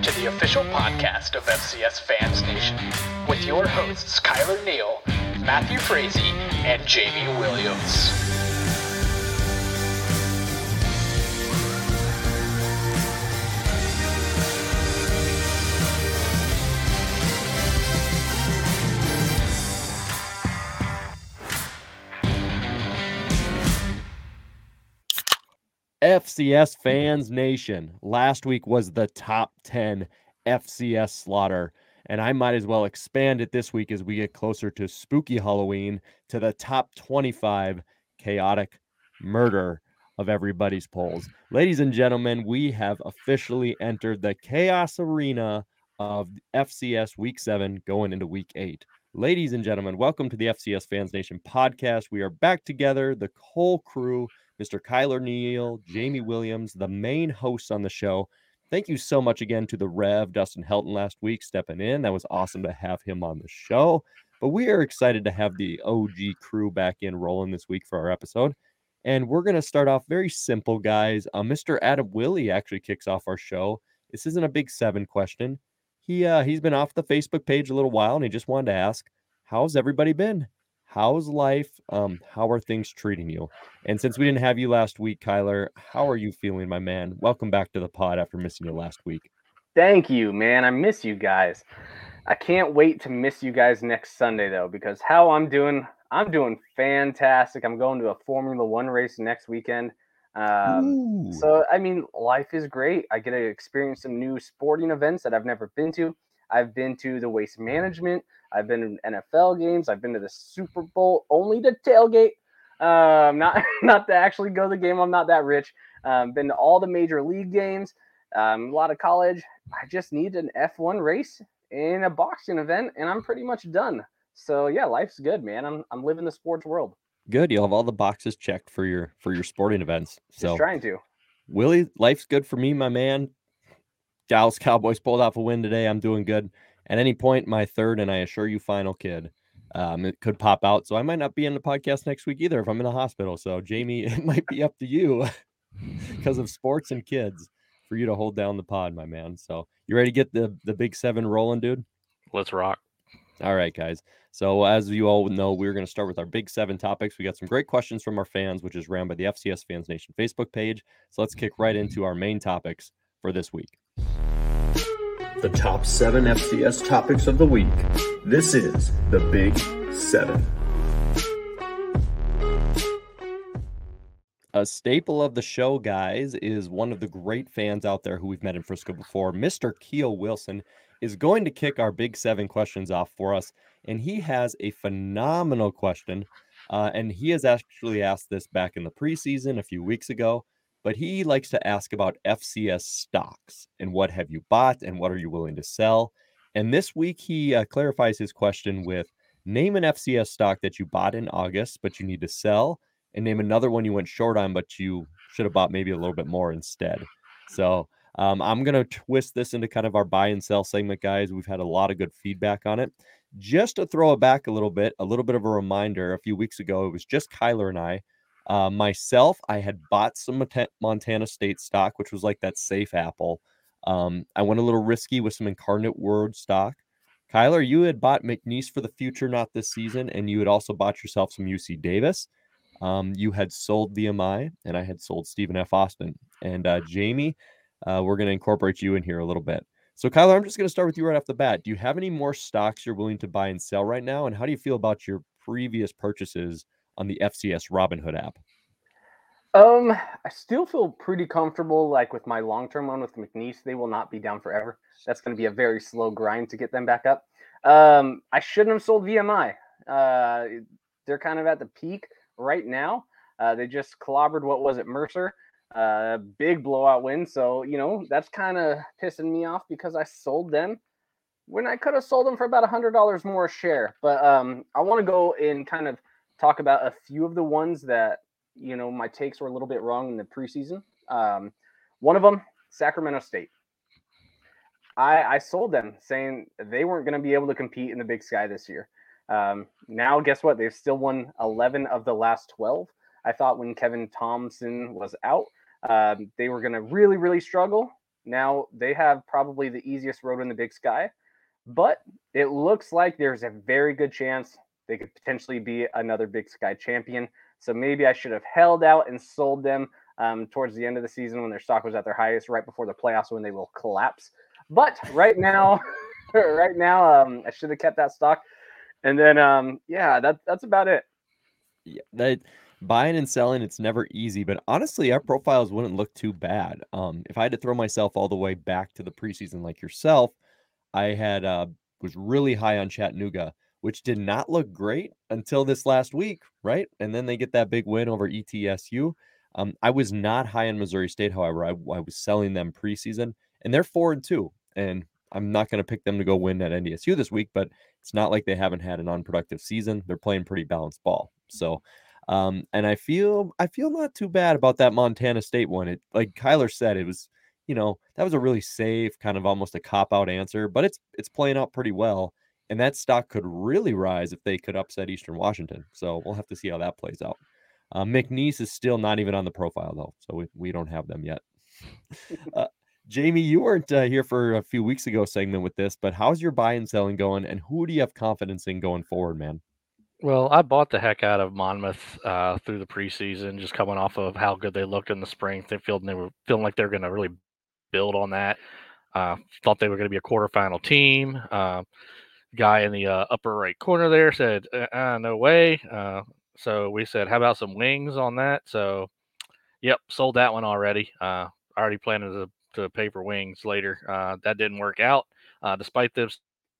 to the official podcast of FCS Fans Nation with your hosts Kyler Neal, Matthew Frazee, and Jamie Williams. FCS Fans Nation. Last week was the top 10 FCS slaughter, and I might as well expand it this week as we get closer to spooky Halloween to the top 25 chaotic murder of everybody's polls. Ladies and gentlemen, we have officially entered the chaos arena of FCS Week 7 going into Week 8. Ladies and gentlemen, welcome to the FCS Fans Nation podcast. We are back together, the whole crew, Mr. Kyler Neal, Jamie Williams, the main hosts on the show. Thank you so much again to the Rev, Dustin Helton, last week stepping in. That was awesome to have him on the show. But we are excited to have the OG crew back in rolling this week for our episode. And we're going to start off very simple, guys. Mr. Adam Willie actually kicks off our show. This isn't a Big Seven question. He's been off the Facebook page a little while, and he just wanted to ask, how's everybody been? How's life? How are things treating you? And since we didn't have you last week, Kyler, how are you feeling, my man? Welcome back to the pod after missing you last week. Thank you, man. I miss you guys. I can't wait to miss you guys next Sunday, though, because how I'm doing fantastic. I'm going to a Formula One race next weekend. So, I mean, life is great. I get to experience some new sporting events that I've never been to. I've been to the waste management. I've been to NFL games. I've been to the Super Bowl, only to tailgate. Not to actually go to the game. I'm not that rich. Been to all the major league games, a lot of college. I just need an F1 race and a boxing event, and I'm pretty much done. So, yeah, life's good, man. I'm living the sports world. Good. You'll have all the boxes checked for your sporting events. So just trying to. Willie, life's good for me, my man. Dallas Cowboys pulled off a win today. I'm doing good. At any point, my third and I assure you final kid, it could pop out. So I might not be in the podcast next week either if I'm in the hospital. So, Jamie, it might be up to you because of sports and kids for you to hold down the pod, my man. So you ready to get the Big Seven rolling, dude? Let's rock. All right, guys. So as you all know, we're going to start with our Big Seven topics. We got some great questions from our fans, which is ran by the FCS Fans Nation Facebook page. So let's kick right into our main topics for this week. The top 7 FCS topics of the week. This is the Big 7. A staple of the show, guys, is one of the great fans out there who we've met in Frisco before. Mr. Keo Wilson is going to kick our Big 7 questions off for us, and he has a phenomenal question, and he has actually asked this back in the preseason a few weeks ago. But he likes to ask about FCS stocks and what have you bought and what are you willing to sell. And this week he clarifies his question with name an FCS stock that you bought in August, but you need to sell, and name another one you went short on, but you should have bought maybe a little bit more instead. So I'm going to twist this into kind of our buy and sell segment, guys. We've had a lot of good feedback on it. Just to throw it back a little bit of a reminder, a few weeks ago, it was just Kyler and I. Myself, I had bought some Montana State stock, which was like that safe apple. I went a little risky with some Incarnate Word stock. Kyler, you had bought McNeese for the future, not this season, and you had also bought yourself some UC Davis. You had sold VMI, and I had sold Stephen F. Austin. And Jamie, we're going to incorporate you in here a little bit. So, Kyler, I'm just going to start with you right off the bat. Do you have any more stocks you're willing to buy and sell right now? And how do you feel about your previous purchases on the FCS Robinhood app? I still feel pretty comfortable, like with my long-term one with McNeese. They will not be down forever. That's going to be a very slow grind to get them back up. I shouldn't have sold VMI. They're kind of at the peak right now. They just clobbered, Mercer? Big blowout win. So, you know, that's kind of pissing me off because I sold them when I could have sold them for about $100 more a share. But I want to go in kind of talk about a few of the ones that, you know, my takes were a little bit wrong in the preseason. One of them, Sacramento State. I sold them saying they weren't going to be able to compete in the Big Sky this year. Now, guess what? They've still won 11 of the last 12. I thought when Kevin Thompson was out, they were going to really, really struggle. Now they have probably the easiest road in the Big Sky, but it looks like there's a very good chance they could potentially be another Big Sky champion. So maybe I should have held out and sold them towards the end of the season when their stock was at their highest, right before the playoffs when they will collapse. But right now, I should have kept that stock. And then, that's about it. Yeah, buying and selling, it's never easy, but honestly, our profiles wouldn't look too bad. If I had to throw myself all the way back to the preseason like yourself, I had was really high on Chattanooga, which did not look great until this last week, right? And then they get that big win over ETSU. I was not high on Missouri State, however. I was selling them preseason, and they're 4-2, and I'm not going to pick them to go win at NDSU this week, but it's not like they haven't had an unproductive season. They're playing pretty balanced ball. So, and I feel not too bad about that Montana State one. It, like Kyler said, it was, that was a really safe kind of almost a cop-out answer, but it's playing out pretty well. And that stock could really rise if they could upset Eastern Washington. So we'll have to see how that plays out. McNeese is still not even on the profile though. So we don't have them yet. Jamie, you weren't here for a few weeks ago segment with this, but how's your buy and selling going, and who do you have confidence in going forward, man? Well, I bought the heck out of Monmouth through the preseason, just coming off of how good they looked in the spring. They were feeling like they're going to really build on that. Thought they were going to be a quarterfinal team. Guy in the upper right corner there said, no way. So we said, how about some wings on that? So, yep, sold that one already. Already planning to pay for wings later. That didn't work out. Despite them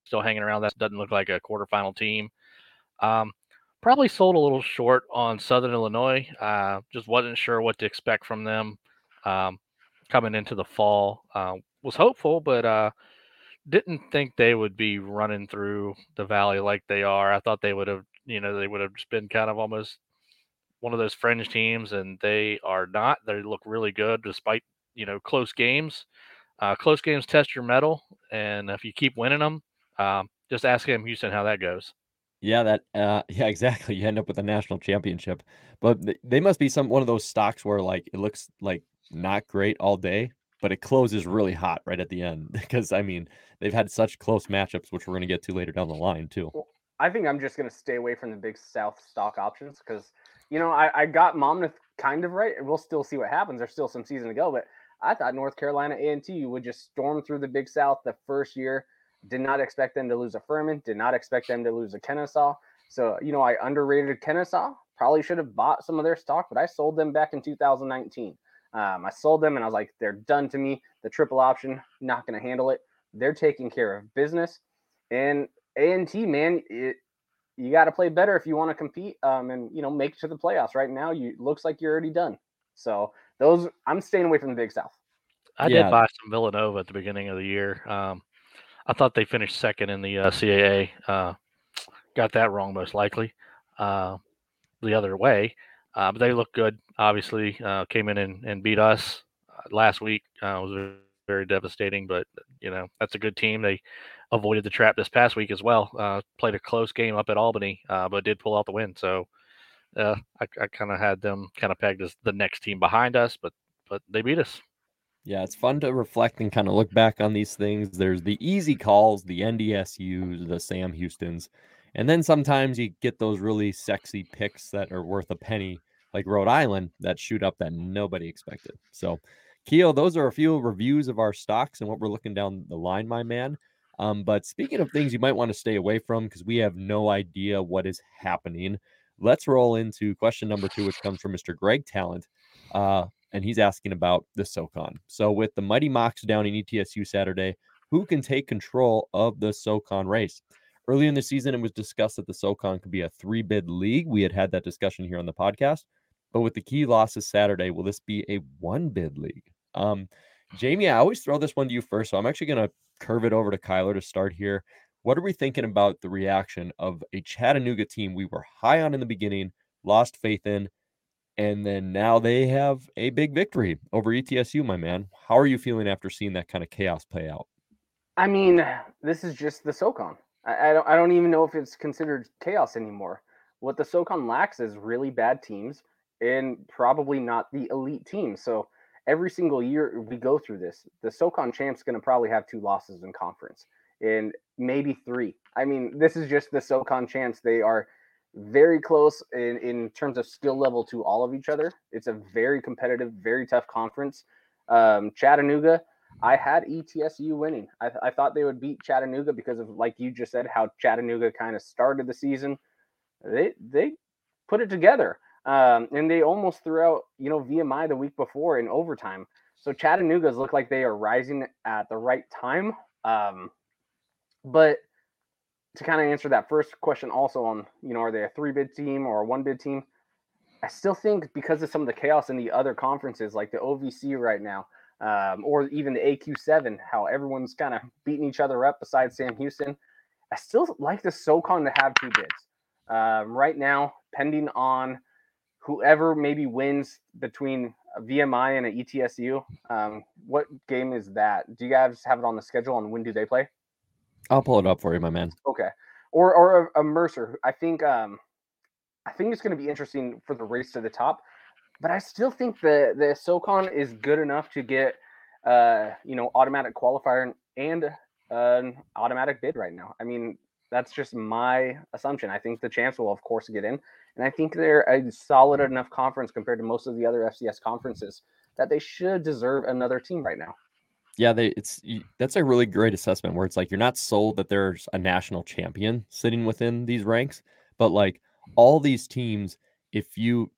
still hanging around, that doesn't look like a quarterfinal team. Probably sold a little short on Southern Illinois. Just wasn't sure what to expect from them coming into the fall. Was hopeful, but didn't think they would be running through the valley like they are. I thought they would have, they would have just been kind of almost one of those fringe teams, and they are not. They look really good despite, close games. Close games test your mettle, and if you keep winning them, just ask him, Houston, how that goes. Yeah, exactly. You end up with a national championship, but they must be one of those stocks where like it looks like not great all day, but it closes really hot right at the end, because I mean, they've had such close matchups, which we're going to get to later down the line too. Well, I think I'm just going to stay away from the Big South stock options because, I got Monmouth kind of right. We'll still see what happens. There's still some season to go, but I thought North Carolina A&T would just storm through the Big South the first year. Did not expect them to lose a Furman. Did not expect them to lose a Kennesaw. So, I underrated Kennesaw. Probably should have bought some of their stock, but I sold them back in 2019. I sold them, and I was like, they're done to me. The triple option, not going to handle it. They're taking care of business. And A&T, man, you got to play better if you want to compete and, make it to the playoffs. Right now, looks like you're already done. So I'm staying away from the Big South. I did buy some Villanova at the beginning of the year. I thought they finished second in the CAA. Got that wrong, most likely, the other way. But they look good, obviously. Came in and beat us last week. It was very devastating, but, that's a good team. They avoided the trap this past week as well. Played a close game up at Albany, but did pull out the win. So I kind of had them kind of pegged as the next team behind us, but they beat us. Yeah, it's fun to reflect and kind of look back on these things. There's the easy calls, the NDSUs, the Sam Houstons. And then sometimes you get those really sexy picks that are worth a penny, like Rhode Island, that shoot up that nobody expected. So, Keo, those are a few reviews of our stocks and what we're looking down the line, my man. But speaking of things you might want to stay away from, because we have no idea what is happening, let's roll into question number 2, which comes from Mr. Greg Talent. And he's asking about the SoCon. So with the mighty Mocs down in ETSU Saturday, who can take control of the SoCon race? Early in the season, it was discussed that the SoCon could be a 3-bid league. We had that discussion here on the podcast. But with the key losses Saturday, will this be a 1-bid league? Jamie, I always throw this one to you first, so I'm actually going to curve it over to Kyler to start here. What are we thinking about the reaction of a Chattanooga team we were high on in the beginning, lost faith in, and then now they have a big victory over ETSU, my man? How are you feeling after seeing that kind of chaos play out? I mean, this is just the SoCon. I don't even know if it's considered chaos anymore. What the SoCon lacks is really bad teams and probably not the elite team. So every single year we go through this, the SoCon champ's going to probably have 2 losses in conference and maybe 3. I mean, this is just the SoCon champs. They are very close in terms of skill level to all of each other. It's a very competitive, very tough conference. Chattanooga, I had ETSU winning. I thought they would beat Chattanooga because of, like you just said, how Chattanooga kind of started the season. They put it together. And they almost threw out, VMI the week before in overtime. So Chattanooga's look like they are rising at the right time. But to kind of answer that first question also on, are they a 3-bid team or a 1-bid team? I still think because of some of the chaos in the other conferences, like the OVC right now, or even the AQ7, how everyone's kind of beating each other up besides Sam Houston, I still like the SoCon to have 2 bids. Right now, pending on whoever maybe wins between a VMI and an ETSU, what game is that? Do you guys have it on the schedule and when do they play? I'll pull it up for you, my man. Okay. Or a Mercer. I think it's going to be interesting for the race to the top, but I still think the SoCon is good enough to get, automatic qualifier and an automatic bid right now. I mean, that's just my assumption. I think the champs will, of course, get in. And I think they're a solid enough conference compared to most of the other FCS conferences that they should deserve another team right now. Yeah, that's a really great assessment where it's like you're not sold that there's a national champion sitting within these ranks. But like all these teams, if you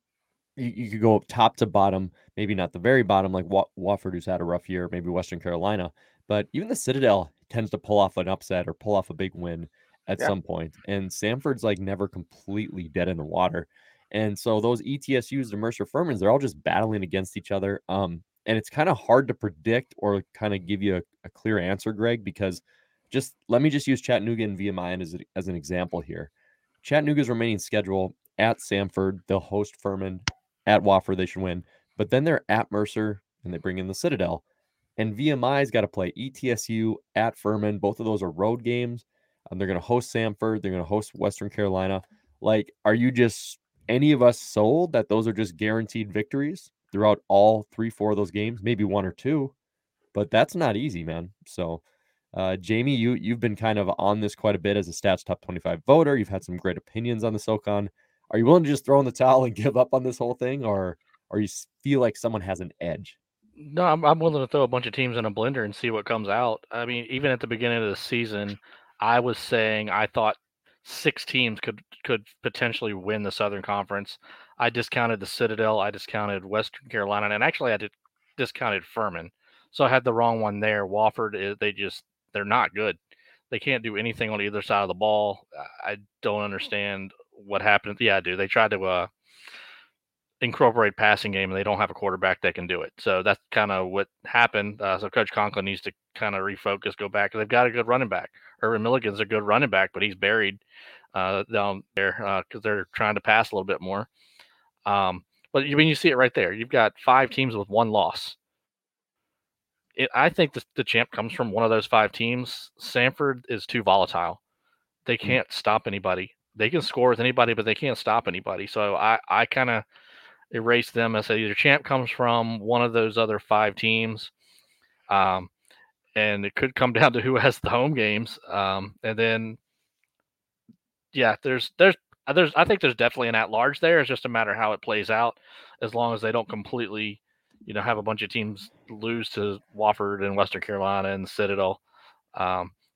could go up top to bottom, maybe not the very bottom, like Wofford, who's had a rough year, maybe Western Carolina. But even the Citadel tends to pull off an upset or pull off a big win at some point. And Samford's like never completely dead in the water. And so those ETSUs, the Mercer Furmans, they're all just battling against each other. And it's kind of hard to predict or kind of give you a clear answer, Greg, because let me use Chattanooga and VMI as an example here. Chattanooga's remaining schedule at Samford, they'll host Furman, at Wofford, they should win, but then they're at Mercer and they bring in the Citadel, and VMI's got to play ETSU at Furman. Both of those are road games. They're going to host Samford. They're going to host Western Carolina. Like, are you just any of us sold that those are just guaranteed victories throughout all 3-4 of those games? Maybe 1 or 2, but that's not easy, man. So, Jamie, you've been kind of on this quite a bit as a Stats Top 25 voter. You've had some great opinions on the SoCon. Are you willing to just throw in the towel and give up on this whole thing, or you feel like someone has an edge? No, I'm willing to throw a bunch of teams in a blender and see what comes out. I mean, even at the beginning of the season, I was saying I thought 6 teams could potentially win the Southern Conference. I discounted the Citadel. I discounted Western Carolina. And actually, I discounted Furman. So I had the wrong one there. Wofford, they're not good. They can't do anything on either side of the ball. I don't understand what happened. Yeah, I do. They tried to incorporate passing game, and they don't have a quarterback that can do it. So that's kind of what happened. So Coach Conklin needs to kind of refocus, go back. They've got a good running back. Urban Milligan's a good running back, but he's buried down there because they're trying to pass a little bit more. But you see it right there. You've got 5 teams with 1 loss. I think the champ comes from one of those 5 teams. Samford is too volatile. They can't stop anybody. They can score with anybody, but they can't stop anybody. So I kind of erase them. I say either champ comes from one of those other 5 teams. And it could come down to who has the home games. And then, yeah, there's I think there's definitely an at-large there. It's just a matter of how it plays out, as long as they don't completely, have a bunch of teams lose to Wofford and Western Carolina and the Citadel.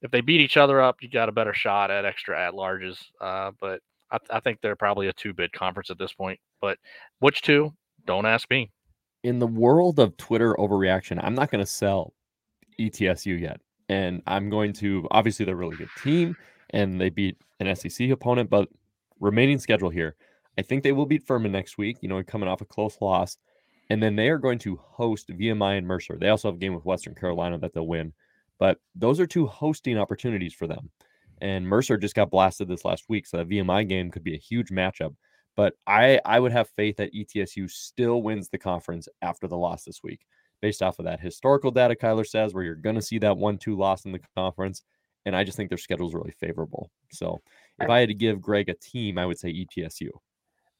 If they beat each other up, you got a better shot at extra at-larges. But I think they're probably a 2-bid conference at this point. But which 2? Don't ask me. In the world of Twitter overreaction, I'm not going to sell ETSU yet, and I'm going to obviously they're a really good team and they beat an SEC opponent, but remaining schedule here, I think they will beat Furman next week, coming off a close loss, and then they are going to host VMI and Mercer. They also have a game with Western Carolina that they'll win, but those are 2 hosting opportunities for them, and Mercer just got blasted this last week, so that VMI game could be a huge matchup. But I would have faith that ETSU still wins the conference after the loss this week, based off of that historical data Kyler says, where you're going to see that 1-2 loss in the conference. And I just think their schedule is really favorable. So if I had to give Greg a team, I would say ETSU.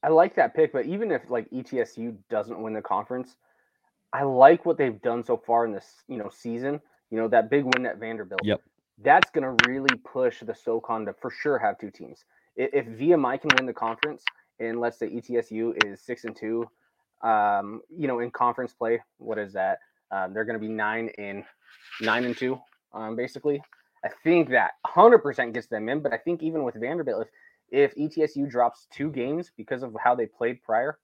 I like that pick, but even if ETSU doesn't win the conference, I like what they've done so far in this, season. That big win at Vanderbilt. Yep. That's going to really push the SoCon to for sure have two teams. If VMI can win the conference, and let's say ETSU is 6-2, in conference play, what is that? They're going to be 9-2, basically. I think that 100% gets them in, but I think even with Vanderbilt, if ETSU drops two games because of how they played prior,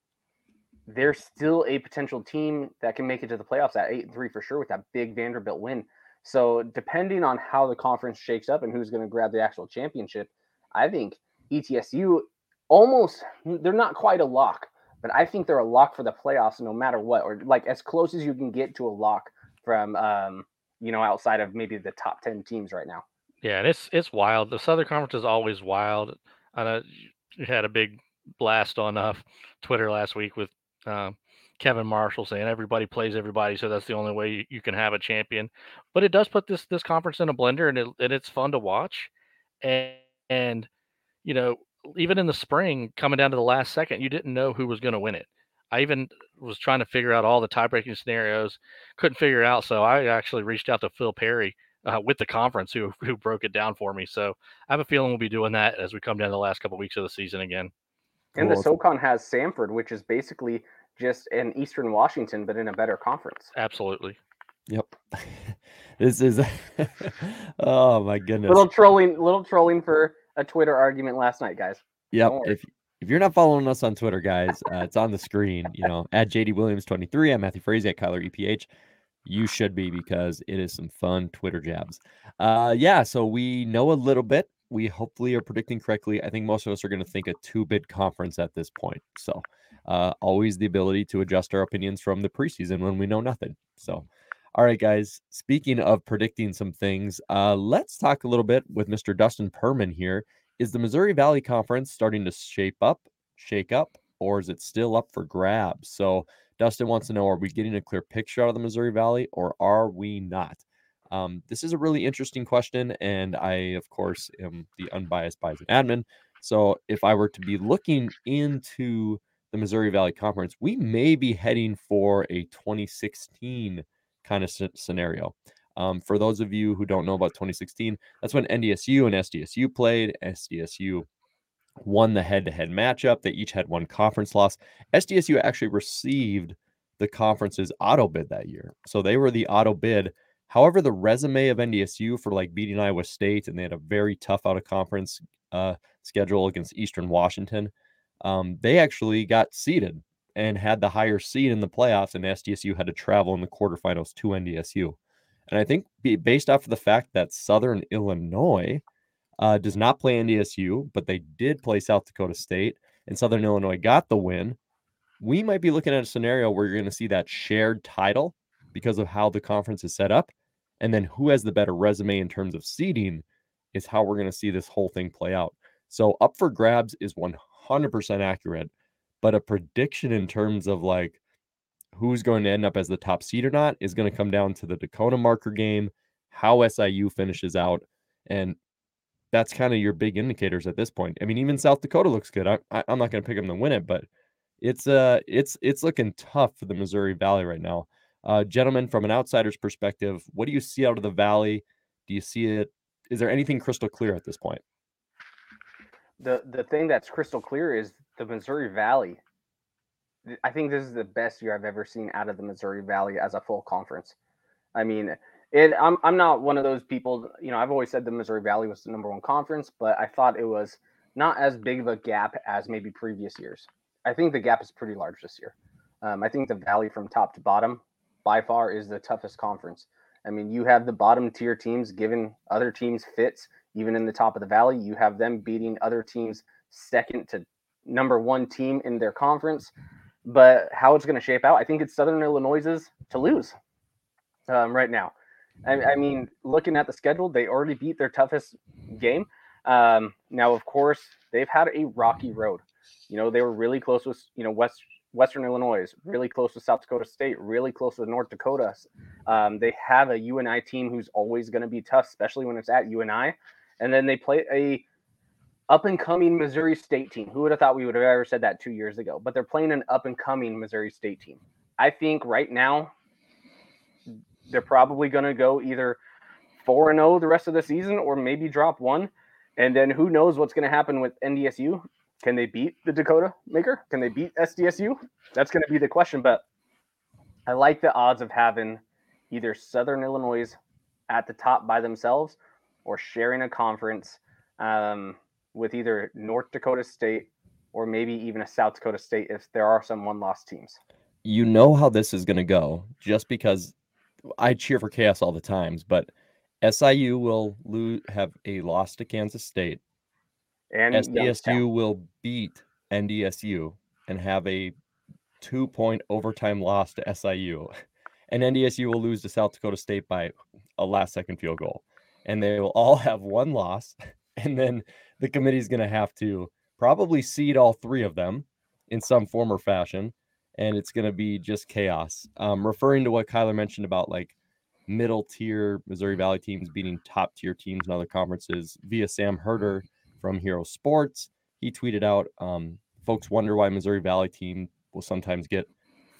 they're still a potential team that can make it to the playoffs at 8-3 for sure with that big Vanderbilt win. So depending on how the conference shakes up and who's going to grab the actual championship, I think ETSU almost, they're not quite a lock, but I think they're a lock for the playoffs no matter what, or like as close as you can get to a lock from, outside of maybe the top 10 teams right now. Yeah, and it's wild. The Southern Conference is always wild. I know you had a big blast on Twitter last week with Kevin Marshall saying everybody plays everybody, so that's the only way you can have a champion. But it does put this conference in a blender, and it's fun to watch. And even in the spring, coming down to the last second, you didn't know who was going to win it. I even was trying to figure out all the tie-breaking scenarios, couldn't figure it out, so I actually reached out to Phil Perry with the conference, who broke it down for me. So I have a feeling we'll be doing that as we come down to the last couple of weeks of the season again. And the SoCon has Samford, which is basically just in Eastern Washington, but in a better conference. Absolutely. Yep. This is oh my goodness. Little trolling for a Twitter argument last night, guys. Yep. If you're not following us on Twitter, guys, it's on the screen. At JD Williams 23, at Matthew Frazee, at Kyler EPH. You should be, because it is some fun Twitter jabs. So we know a little bit. We hopefully are predicting correctly. I think most of us are going to think a two-bid conference at this point. So always the ability to adjust our opinions from the preseason when we know nothing. So, all right, guys, speaking of predicting some things, let's talk a little bit with Mr. Dustin Perman here. Is the Missouri Valley Conference starting to shake up, or is it still up for grabs? So Dustin wants to know, are we getting a clear picture out of the Missouri Valley, or are we not? This is a really interesting question, and I, of course, am the unbiased Bison admin. So if I were to be looking into the Missouri Valley Conference, we may be heading for a 2016 kind of scenario. For those of you who don't know about 2016, that's when NDSU and SDSU played. SDSU won the head-to-head matchup. They each had one conference loss. SDSU actually received the conference's auto bid that year. So they were the auto bid. However, the resume of NDSU for beating Iowa State, and they had a very tough out-of-conference schedule against Eastern Washington, they actually got seeded and had the higher seed in the playoffs, and SDSU had to travel in the quarterfinals to NDSU. And I think based off of the fact that Southern Illinois does not play NDSU, but they did play South Dakota State, and Southern Illinois got the win, we might be looking at a scenario where you're going to see that shared title because of how the conference is set up. And then who has the better resume in terms of seeding is how we're going to see this whole thing play out. So up for grabs is 100% accurate, but a prediction in terms of who's going to end up as the top seed or not is going to come down to the Dakota marker game, how SIU finishes out. And that's kind of your big indicators at this point. I mean, even South Dakota looks good. I'm not going to pick them to win it, but it's looking tough for the Missouri Valley right now. Gentlemen, from an outsider's perspective, what do you see out of the Valley? Do you see it? Is there anything crystal clear at this point? The thing that's crystal clear is the Missouri Valley. I think this is the best year I've ever seen out of the Missouri Valley as a full conference. I mean, I'm not one of those people, I've always said the Missouri Valley was the number one conference, but I thought it was not as big of a gap as maybe previous years. I think the gap is pretty large this year. I think the Valley from top to bottom by far is the toughest conference. I mean, you have the bottom tier teams giving other teams fits, even in the top of the Valley. You have them beating other teams second to number one team in their conference. But how it's going to shape out, I think it's Southern Illinois's to lose right now. I mean, looking at the schedule, they already beat their toughest game. Now, of course, they've had a rocky road. They were really close with, Western Illinois is really close to South Dakota State, really close to North Dakota. They have a UNI team who's always going to be tough, especially when it's at UNI. And then they play a up-and-coming Missouri State team. Who would have thought we would have ever said that 2 years ago? But they're playing an up-and-coming Missouri State team. I think right now they're probably going to go either 4-0 the rest of the season or maybe drop one. And then who knows what's going to happen with NDSU. Can they beat the Dakota Maker? Can they beat SDSU? That's going to be the question. But I like the odds of having either Southern Illinois at the top by themselves or sharing a conference with either North Dakota State or maybe even a South Dakota State if there are some one-loss teams. You know how this is going to go just because I cheer for chaos all the times, but SIU will have a loss to Kansas State. And SDSU will beat NDSU and have a 2-point overtime loss to SIU. And NDSU will lose to South Dakota State by a last-second field goal. And they will all have one loss. And then the committee is going to have to probably seed all three of them in some form or fashion. And it's going to be just chaos. Referring to what Kyler mentioned about like middle-tier Missouri Valley teams beating top-tier teams in other conferences via Sam Herter from Hero Sports. He tweeted out, folks wonder why Missouri Valley team will sometimes get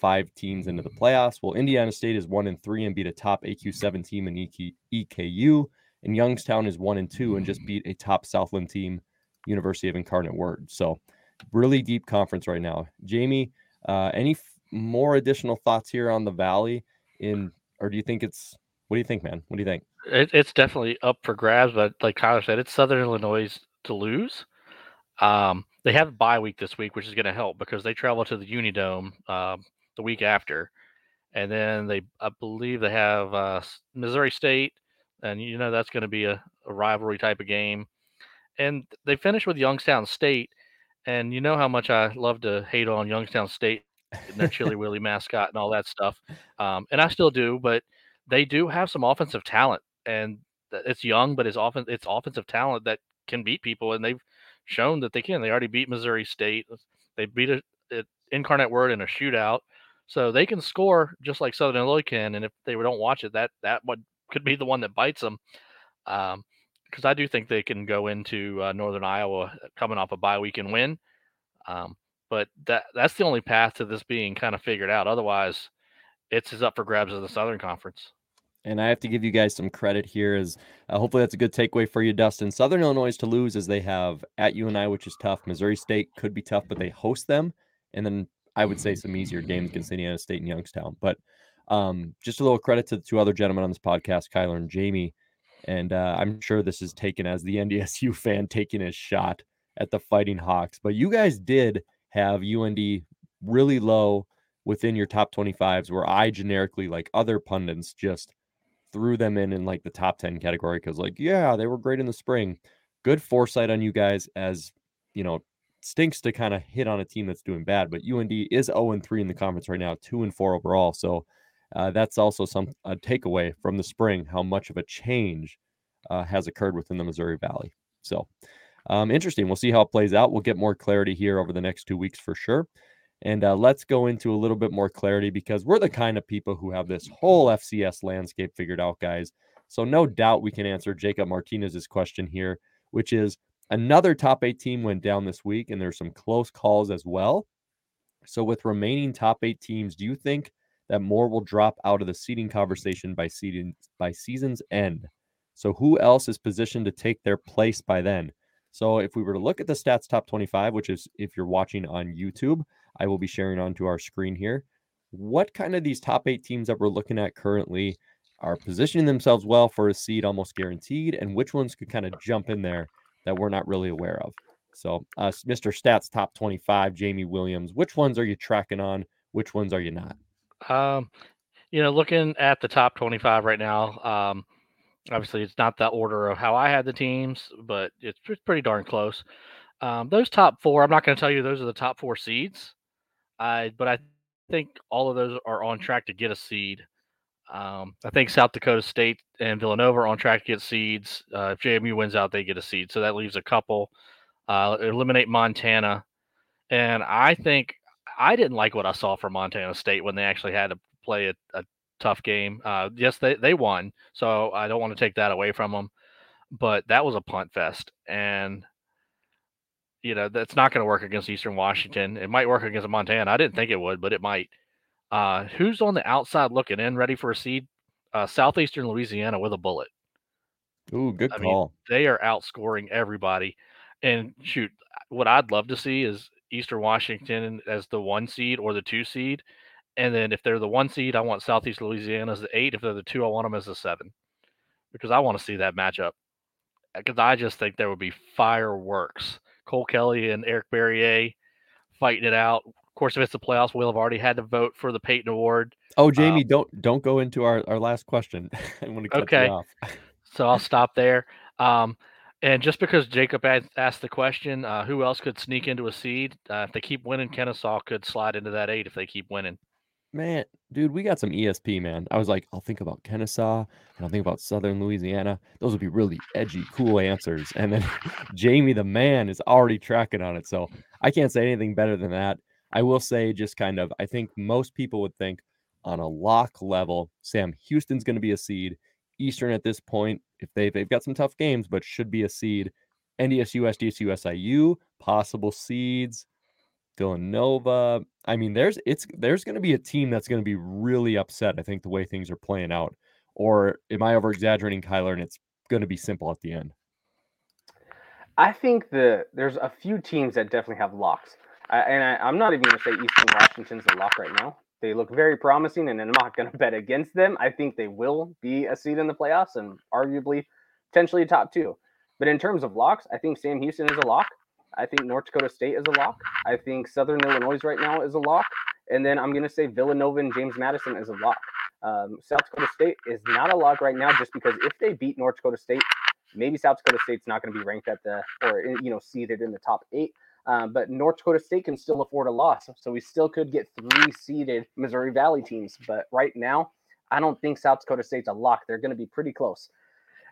5 teams into the playoffs. Well, Indiana State is 1-3 and beat a top AQ7 team in EKU, and Youngstown is 1-2 and just beat a top Southland team, University of Incarnate Word. So really deep conference right now. Jamie, any more additional thoughts here on the Valley or do you think what do you think, man? What do you think? It's definitely up for grabs, but like Kyler said, it's Southern Illinois to lose. They have a bye week this week, which is going to help because they travel to the Unidome the week after, and then I believe they have Missouri State, and that's going to be a rivalry type of game. And they finish with Youngstown State, and you know how much I love to hate on Youngstown State and their Chili Willy mascot and all that stuff, and I still do, but they do have some offensive talent, and it's young, but it's offensive talent that can beat people, and they've shown that they can. They already beat Missouri State. They beat Incarnate Word in a shootout, so they can score just like Southern Illinois can. And if they don't watch it, that one could be the one that bites them. Because I do think they can go into Northern Iowa coming off a bye week and win. But that's the only path to this being kind of figured out. Otherwise, it's as up for grabs of the Southern Conference. And I have to give you guys some credit here as hopefully that's a good takeaway for you, Dustin. Southern Illinois to lose as they have at UNI, which is tough. Missouri State could be tough, but they host them. And then I would say some easier games against Indiana State and Youngstown. But just a little credit to the two other gentlemen on this podcast, Kyler and Jamie. And I'm sure this is taken as the NDSU fan taking his shot at the Fighting Hawks. But you guys did have UND really low within your top 25s, where I generically, like other pundits, just threw them in like the top 10 category because they were great in the spring. Good foresight on you guys, as stinks to kind of hit on a team that's doing bad, but UND is 0-3 in the conference right now, 2-4 overall. So that's also a takeaway from the spring, how much of a change has occurred within the Missouri Valley. So interesting. We'll see how it plays out. We'll get more clarity here over the next 2 weeks for sure. And let's go into a little bit more clarity because we're the kind of people who have this whole FCS landscape figured out, guys. So no doubt we can answer Jacob Martinez's question here, which is another top 8 team went down this week, and there's some close calls as well. So with remaining top 8 teams, do you think that more will drop out of the seeding conversation by season's end? So who else is positioned to take their place by then? So if we were to look at the stats top 25, which is if you're watching on YouTube, I will be sharing onto our screen here. What kind of these top 8 teams that we're looking at currently are positioning themselves well for a seed almost guaranteed, and which ones could kind of jump in there that we're not really aware of. So Mr. Stats top 25, Jamie Williams, which ones are you tracking on? Which ones are you not? Looking at the top 25 right now, obviously it's not the order of how I had the teams, but it's pretty darn close. Those top 4, I'm not going to tell you those are the top 4 seeds. But I think all of those are on track to get a seed. I think South Dakota State and Villanova are on track to get seeds. If JMU wins out, they get a seed. So that leaves a couple. Eliminate Montana. And I think I didn't like what I saw from Montana State when they actually had to play a tough game. Yes, they won. So I don't want to take that away from them. But that was a punt fest. And that's not going to work against Eastern Washington. It might work against Montana. I didn't think it would, but it might. Who's on the outside looking in, ready for a seed? Southeastern Louisiana with a bullet. Ooh, good call. I mean, they are outscoring everybody. And shoot, what I'd love to see is Eastern Washington as the 1 seed or the 2 seed. And then if they're the 1 seed, I want Southeast Louisiana as the 8. If they're the 2, I want them as the 7. Because I want to see that matchup. Because I just think there would be fireworks. Cole Kelly and Eric Barrier fighting it out. Of course, if it's the playoffs, we'll have already had to vote for the Peyton Award. Oh, Jamie, don't go into our last question. I'm going to cut you off. So I'll stop there. And just because Jacob asked the question, who else could sneak into a seed? If they keep winning, Kennesaw could slide into that 8 if they keep winning. Man, dude, we got some ESP, man. I was like, I'll think about Kennesaw, and I'll think about Southern Louisiana. Those would be really edgy, cool answers. And then Jamie, the man, is already tracking on it. So I can't say anything better than that. I will say just kind of, I think most people would think on a lock level, Sam, Houston's going to be a seed. Eastern at this point, if they've got some tough games, but should be a seed. NDSU, SDSU, SIU, possible seeds. Villanova. I mean, there's going to be a team that's going to be really upset, I think, the way things are playing out. Or am I over-exaggerating, Kyler, and it's going to be simple at the end? I think there's a few teams that definitely have locks. I'm not even going to say Eastern Washington's a lock right now. They look very promising, and I'm not going to bet against them. I think they will be a seed in the playoffs and arguably potentially a top 2. But in terms of locks, I think Sam Houston is a lock. I think North Dakota State is a lock. I think Southern Illinois right now is a lock. And then I'm going to say Villanova and James Madison is a lock. South Dakota State is not a lock right now just because if they beat North Dakota State, maybe South Dakota State's not going to be ranked seeded in the top 8. But North Dakota State can still afford a loss. So we still could get 3 seeded Missouri Valley teams. But right now, I don't think South Dakota State's a lock. They're going to be pretty close.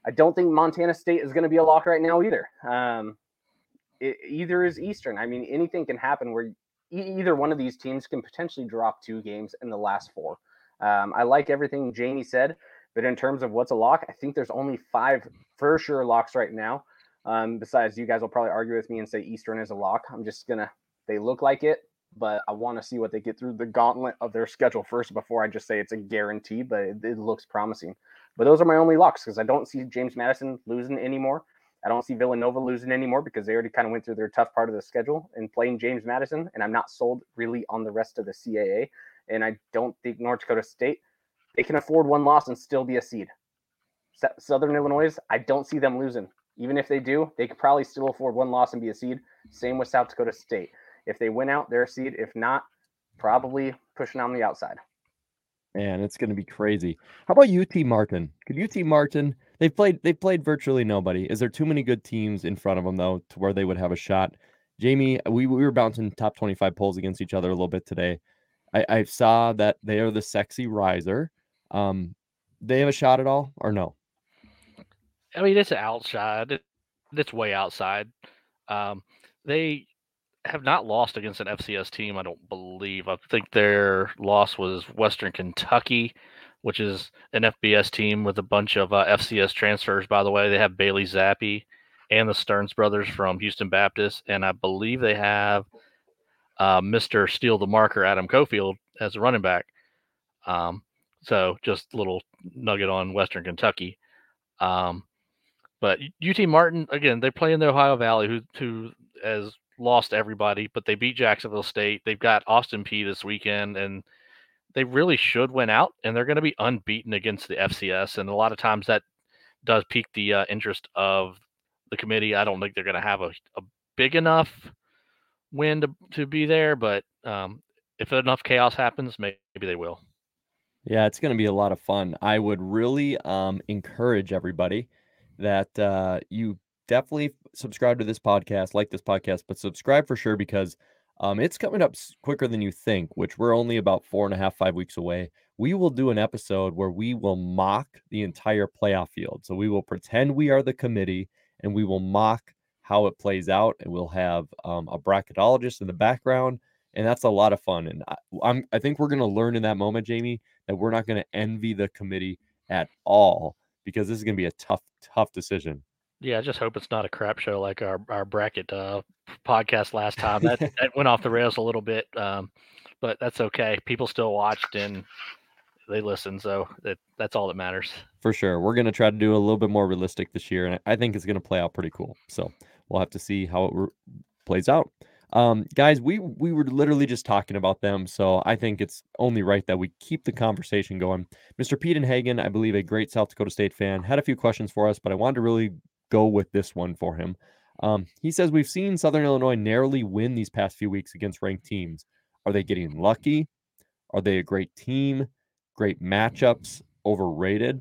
I don't think Montana State is going to be a lock right now either. Either is Eastern. I mean, anything can happen where either one of these teams can potentially drop 2 games in the last 4. I like everything Jamie said, but in terms of what's a lock, I think there's only 5 for sure locks right now. Besides, you guys will probably argue with me and say Eastern is a lock. I'm just they look like it, but I want to see what they get through the gauntlet of their schedule first before I just say it's a guarantee, but it looks promising. But those are my only locks because I don't see James Madison losing anymore. I don't see Villanova losing anymore because they already kind of went through their tough part of the schedule and playing James Madison, and I'm not sold really on the rest of the CAA. And I don't think North Dakota State, they can afford 1 loss and still be a seed. Southern Illinois, I don't see them losing. Even if they do, they could probably still afford 1 loss and be a seed. Same with South Dakota State. If they win out, they're a seed. If not, probably pushing on the outside. Man, it's going to be crazy. How about UT Martin? Could UT Martin, they've played virtually nobody. Is there too many good teams in front of them, though, to where they would have a shot? Jamie, we were bouncing top 25 polls against each other a little bit today. I saw that they are the sexy riser. They have a shot at all or no? I mean, it's outside. It's way outside. They have not lost against an FCS team, I don't believe. I think their loss was Western Kentucky, which is an FBS team with a bunch of FCS transfers, by the way. They have Bailey Zappi and the Stearns brothers from Houston Baptist, and I believe they have Mr. Steal the Marker, Adam Cofield, as a running back. So just a little nugget on Western Kentucky. But UT Martin, again, they play in the Ohio Valley, who has lost everybody, but they beat Jacksonville State. They've got Austin Peay this weekend, and they really should win out, and they're going to be unbeaten against the FCS, and a lot of times that does pique the interest of the committee. I don't think they're going to have a big enough win to be there, but if enough chaos happens, maybe they will. Yeah, it's going to be a lot of fun. I would really encourage everybody that you definitely subscribe to this podcast, like this podcast, but subscribe for sure because it's coming up quicker than you think, which we're only about 4.5-5 weeks away. We will do an episode where we will mock the entire playoff field. So we will pretend we are the committee and we will mock how it plays out. And we'll have a bracketologist in the background. And that's a lot of fun. And I think we're going to learn in that moment, Jamie, that we're not going to envy the committee at all because this is going to be a tough, tough decision. Yeah, I just hope it's not a crap show like our bracket podcast last time. That went off the rails a little bit. but that's okay. People still watched and they listened, so that's all that matters. For sure. We're going to try to do a little bit more realistic this year, and I think it's going to play out pretty cool. So we'll have to see how it plays out. Guys, we were literally just talking about them, so I think it's only right that we keep the conversation going. Mr. Pete and Hagen, I believe a great South Dakota State fan, had a few questions for us, but I wanted to really go with this one for him. He says, we've seen Southern Illinois narrowly win these past few weeks against ranked teams. Are they getting lucky? Are they a great team? Great matchups? Overrated?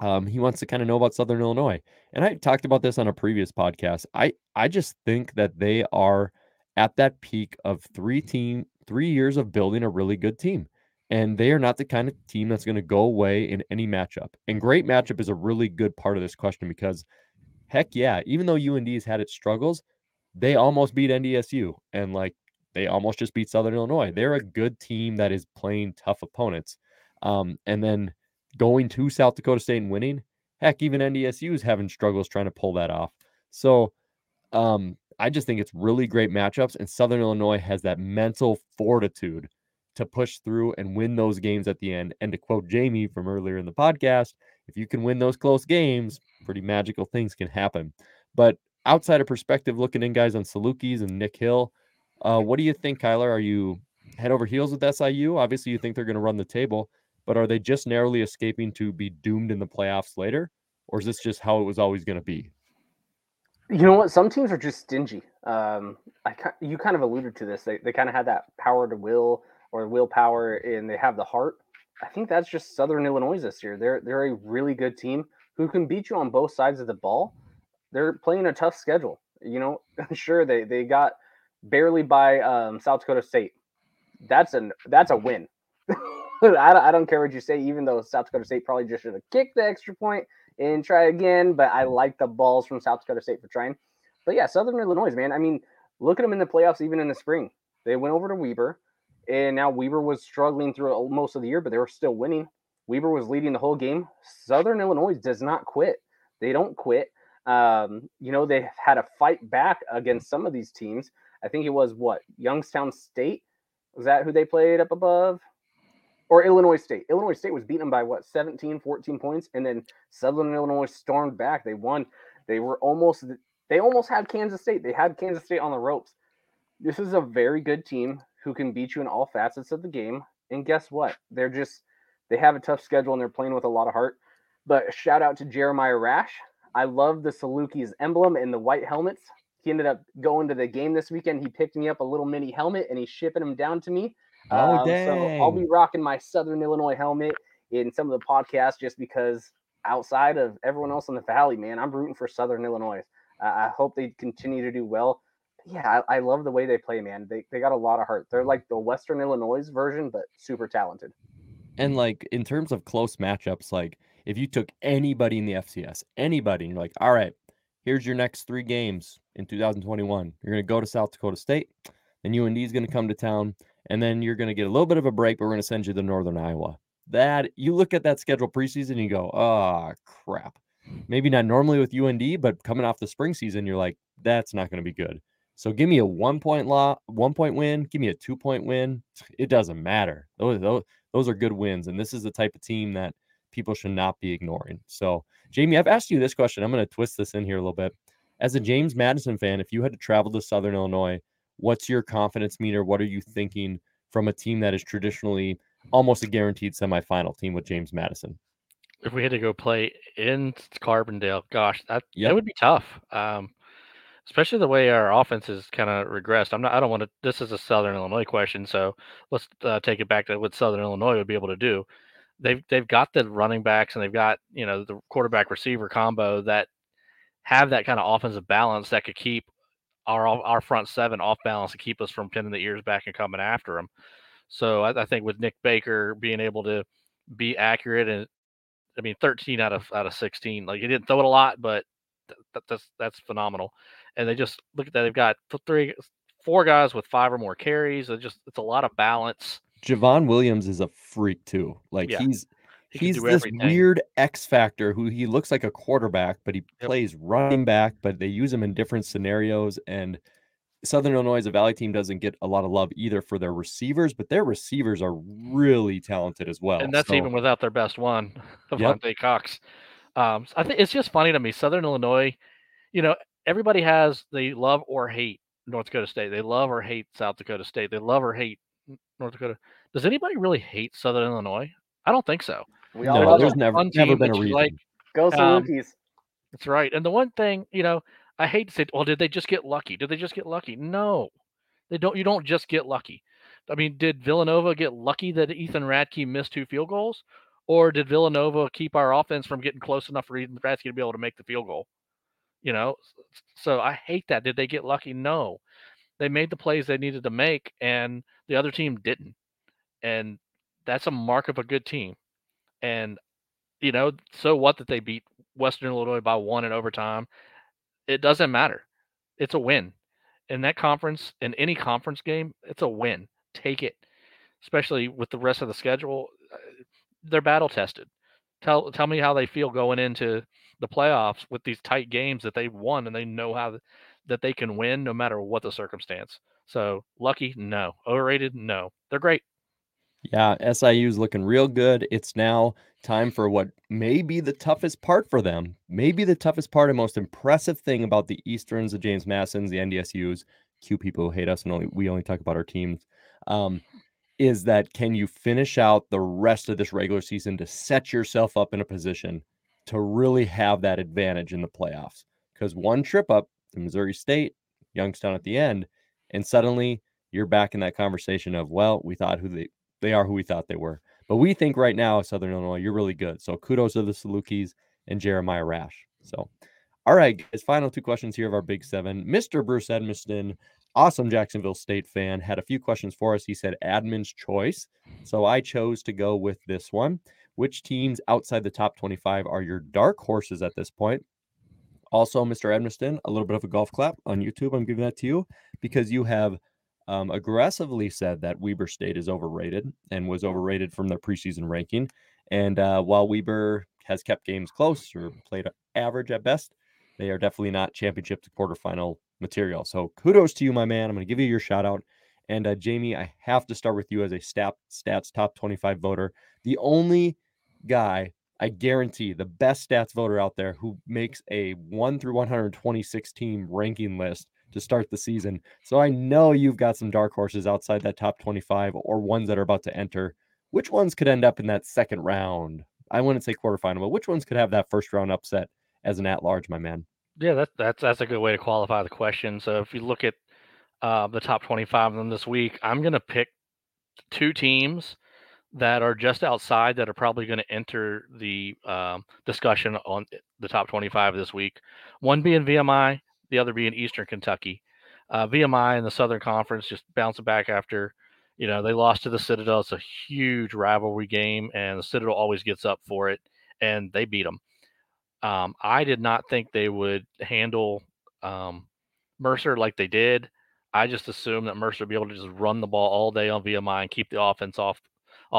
He wants to kind of know about Southern Illinois. And I talked about this on a previous podcast. I just think that they are at that peak of three years of building a really good team. And they are not the kind of team that's going to go away in any matchup. And great matchup is a really good part of this question because, heck yeah, even though UND has had its struggles, they almost beat NDSU. And, like, they almost just beat Southern Illinois. They're a good team that is playing tough opponents. And then going to South Dakota State and winning, heck, even NDSU is having struggles trying to pull that off. So, I just think it's really great matchups, and Southern Illinois has that mental fortitude to push through and win those games at the end. And to quote Jamie from earlier in the podcast, if you can win those close games, pretty magical things can happen. But outside of perspective, looking in, guys, on Salukis and Nick Hill, what do you think, Kyler? Are you head over heels with SIU? Obviously, you think they're going to run the table, but are they just narrowly escaping to be doomed in the playoffs later? Or is this just how it was always going to be? You know what? Some teams are just stingy. You kind of alluded to this. They kind of had that power to will or willpower, and they have the heart. I think that's just Southern Illinois this year. They're a really good team who can beat you on both sides of the ball. They're playing a tough schedule. You know, sure, they got barely by South Dakota State. That's a win. I don't care what you say, even though South Dakota State probably just should have kicked the extra point and try again, but I like the balls from South Dakota State for trying. But yeah, Southern Illinois, man. I mean, look at them in the playoffs, even in the spring. They went over to Weber, and now Weber was struggling through most of the year, but they were still winning. Weber was leading the whole game. Southern Illinois does not quit. They don't quit. You know, they had a fight back against some of these teams. I think it was, Youngstown State? Was that who they played up above? Or Illinois State. Illinois State was beaten by, 14 points? And then Southern Illinois stormed back. They won. They almost had Kansas State. They had Kansas State on the ropes. This is a very good team who can beat you in all facets of the game. And guess what? They have a tough schedule, and they're playing with a lot of heart. But shout out to Jeremiah Rash. I love the Salukis emblem and the white helmets. He ended up going to the game this weekend. He picked me up a little mini helmet, and he's shipping them down to me. So I'll be rocking my Southern Illinois helmet in some of the podcasts just because outside of everyone else in the Valley, man, I'm rooting for Southern Illinois. I hope they continue to do well. Yeah, I love the way they play, man. They got a lot of heart. They're like the Western Illinois version, but super talented. And like in terms of close matchups, like if you took anybody in the FCS, and you're like, all right, here's your next three games in 2021. You're going to go to South Dakota State, and UND is going to come to town. And then you're going to get a little bit of a break, but we're going to send you to Northern Iowa. That you look at that schedule preseason, and you go, oh, crap. Maybe not normally with UND, but coming off the spring season, you're like, that's not going to be good. So give me a 1-point win. Give me a 2-point win. It doesn't matter. Those are good wins. And this is the type of team that people should not be ignoring. So, Jamie, I've asked you this question. I'm going to twist this in here a little bit. As a James Madison fan, if you had to travel to Southern Illinois, what's your confidence meter? What are you thinking from a team that is traditionally almost a guaranteed semifinal team with James Madison? If we had to go play in Carbondale, gosh, that would be tough. Especially the way our offense has kind of regressed. This is a Southern Illinois question. So let's take it back to what Southern Illinois would be able to do. They've got the running backs, and they've got, the quarterback receiver combo that have that kind of offensive balance that could keep our front seven off balance to keep us from pinning the ears back and coming after them. So I think with Nick Baker being able to be accurate, and 13 out of 16, like, he didn't throw it a lot, but that's phenomenal. And they just look at that. They've got 4 guys with 5 or more carries. It's a lot of balance. Javon Williams is a freak too. Like, yeah. He's this weird X factor who he looks like a quarterback, but he plays running back, but they use him in different scenarios. And Southern Illinois as a Valley team doesn't get a lot of love either for their receivers, but their receivers are really talented as well. And that's even without their best one, Devontae Cox. I think it's just funny to me. Southern Illinois, you know, everybody has, they love or hate North Dakota State. They love or hate South Dakota State. They love or hate North Dakota. Does anybody really hate Southern Illinois? I don't think so. There's never been a reason. Like, go Salukis. That's right. And the one thing, you know, I hate to say, well, did they just get lucky? Did they just get lucky? No, they don't. You don't just get lucky. I mean, did Villanova get lucky that Ethan Radke missed 2 field goals, or did Villanova keep our offense from getting close enough for Ethan Radke to be able to make the field goal? You know, so I hate that. Did they get lucky? No, they made the plays they needed to make, and the other team didn't. And that's a mark of a good team. And, you know, so what that they beat Western Illinois by 1 in overtime. It doesn't matter. It's a win. In that conference, in any conference game, it's a win. Take it, especially with the rest of the schedule. They're battle tested. Tell me how they feel going into the playoffs with these tight games that they've won, and they know how that they can win no matter what the circumstance. So lucky, no. Overrated, no. They're great. Yeah, SIU's looking real good. It's now time for what may be the toughest part for them. Maybe the toughest part and most impressive thing about the Easterns, the James Madisons, the NDSUs, Q people who hate us and we only talk about our teams, is that can you finish out the rest of this regular season to set yourself up in a position to really have that advantage in the playoffs? Because one trip up to Missouri State, Youngstown at the end, and suddenly you're back in that conversation of, well, we thought they are who we thought they were. But we think right now, Southern Illinois, you're really good. So kudos to the Salukis and Jeremiah Rash. So, all right, guys, final 2 questions here of our Big 7. Mr. Bruce Edmiston, awesome Jacksonville State fan, had a few questions for us. He said admin's choice. So I chose to go with this one. Which teams outside the top 25 are your dark horses at this point? Also, Mr. Edmiston, a little bit of a golf clap on YouTube. I'm giving that to you because you have aggressively said that Weber State is overrated and was overrated from their preseason ranking. And while Weber has kept games close or played average at best, they are definitely not championship to quarterfinal material. So kudos to you, my man. I'm going to give you your shout out. And Jamie, I have to start with you as a stats top 25 voter. The only guy, I guarantee, the best stats voter out there who makes a 1 through 126 team ranking list to start the season. So I know you've got some dark horses outside that top 25 or ones that are about to enter. Which ones could end up in that second round? I wouldn't say quarterfinal, but which ones could have that first round upset as an at-large, my man? Yeah, that's a good way to qualify the question. So if you look at the top 25 of them this week, I'm going to pick 2 teams that are just outside that are probably going to enter the discussion on the top 25 this week. One being VMI, the other being Eastern Kentucky. VMI in the Southern Conference just bouncing back after, you know, they lost to the Citadel. It's a huge rivalry game, and the Citadel always gets up for it, and they beat them. I did not think they would handle Mercer like they did. I just assumed that Mercer would be able to just run the ball all day on VMI and keep the offense off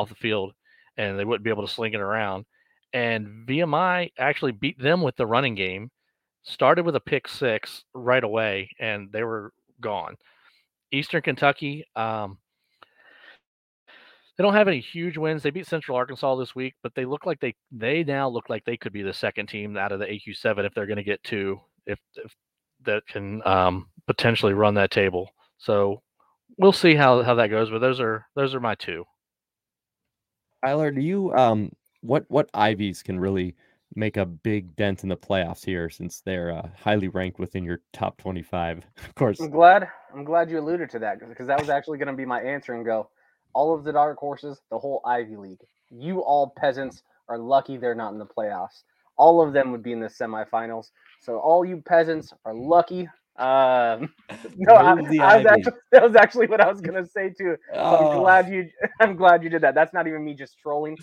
the field, and they wouldn't be able to sling it around. And VMI actually beat them with the running game. Started with a pick 6 right away, and they were gone. Eastern Kentucky, they don't have any huge wins. They beat Central Arkansas this week, but they look like they now look like they could be the second team out of the AQ7 if they're going to get 2, if that can potentially run that table. So we'll see how that goes. But those are my 2. Tyler, do you what Ivies can really make a big dent in the playoffs here since they're highly ranked within your top 25? Of course. I'm glad you alluded to that because that was actually going to be my answer and go all of the dark horses, the whole Ivy League. You all peasants are lucky they're not in the playoffs. All of them would be in the semifinals. So all you peasants are lucky. That was actually what I was going to say too. Oh. I'm glad you did that. That's not even me just trolling.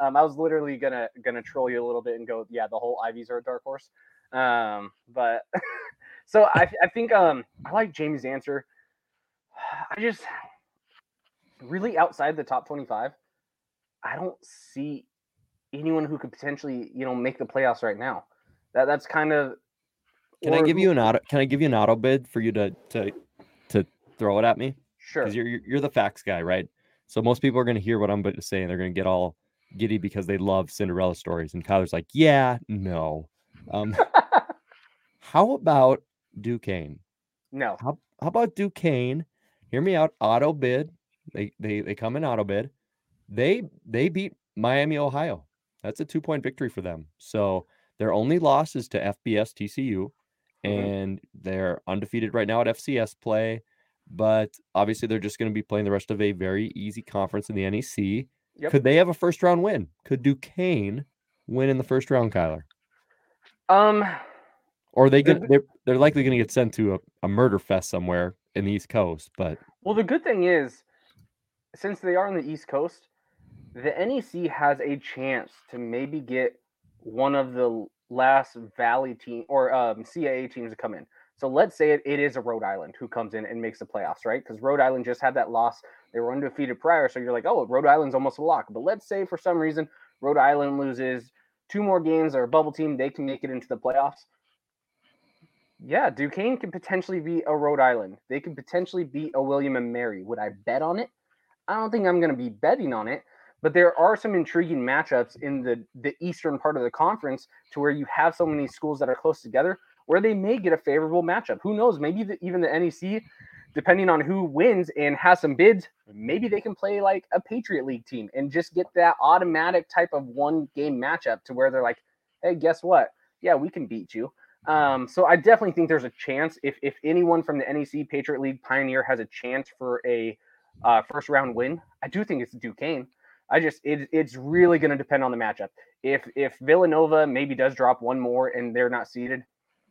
I was literally gonna troll you a little bit and go, yeah, the whole Ivies are a dark horse. But so I think I like Jamie's answer. I just really outside the top 25, I don't see anyone who could potentially, you know, make the playoffs right now. That's kind of. Can I give you an auto bid for you to throw it at me? Sure. Because you're the facts guy, right? So most people are going to hear what I'm about to say, and they're going to get all giddy because they love Cinderella stories. And Kyler's like, yeah, no. How about Duquesne? No. How about Duquesne? Hear me out. Auto bid. They come in auto bid. They beat Miami, Ohio. That's a 2-point victory for them. So their only loss is to FBS TCU, and they're undefeated right now at FCS play. But obviously, they're just going to be playing the rest of a very easy conference in the NEC. Yep. Could they have a first round win? Could Duquesne win in the first round, Kyler? Or they're likely going to get sent to a murder fest somewhere in the East Coast. But well, the good thing is, since they are on the East Coast, the NEC has a chance to maybe get one of the last Valley team or CAA teams to come in. So let's say it is a Rhode Island who comes in and makes the playoffs, right? Because Rhode Island just had that loss. They were undefeated prior. So you're like, oh, Rhode Island's almost a lock. But let's say for some reason Rhode Island loses 2 more games or a bubble team. They can make it into the playoffs. Yeah, Duquesne could potentially be a Rhode Island. They could potentially be a William and Mary. Would I bet on it? I don't think I'm going to be betting on it. But there are some intriguing matchups in the eastern part of the conference to where you have so many schools that are close together where they may get a favorable matchup. Who knows? Maybe even the NEC, depending on who wins and has some bids, maybe they can play like a Patriot League team and just get that automatic type of one-game matchup to where they're like, hey, guess what? Yeah, we can beat you. So I definitely think there's a chance if anyone from the NEC Patriot League Pioneer has a chance for a first-round win, I do think it's Duquesne. It's really going to depend on the matchup. If Villanova maybe does drop one more and they're not seeded,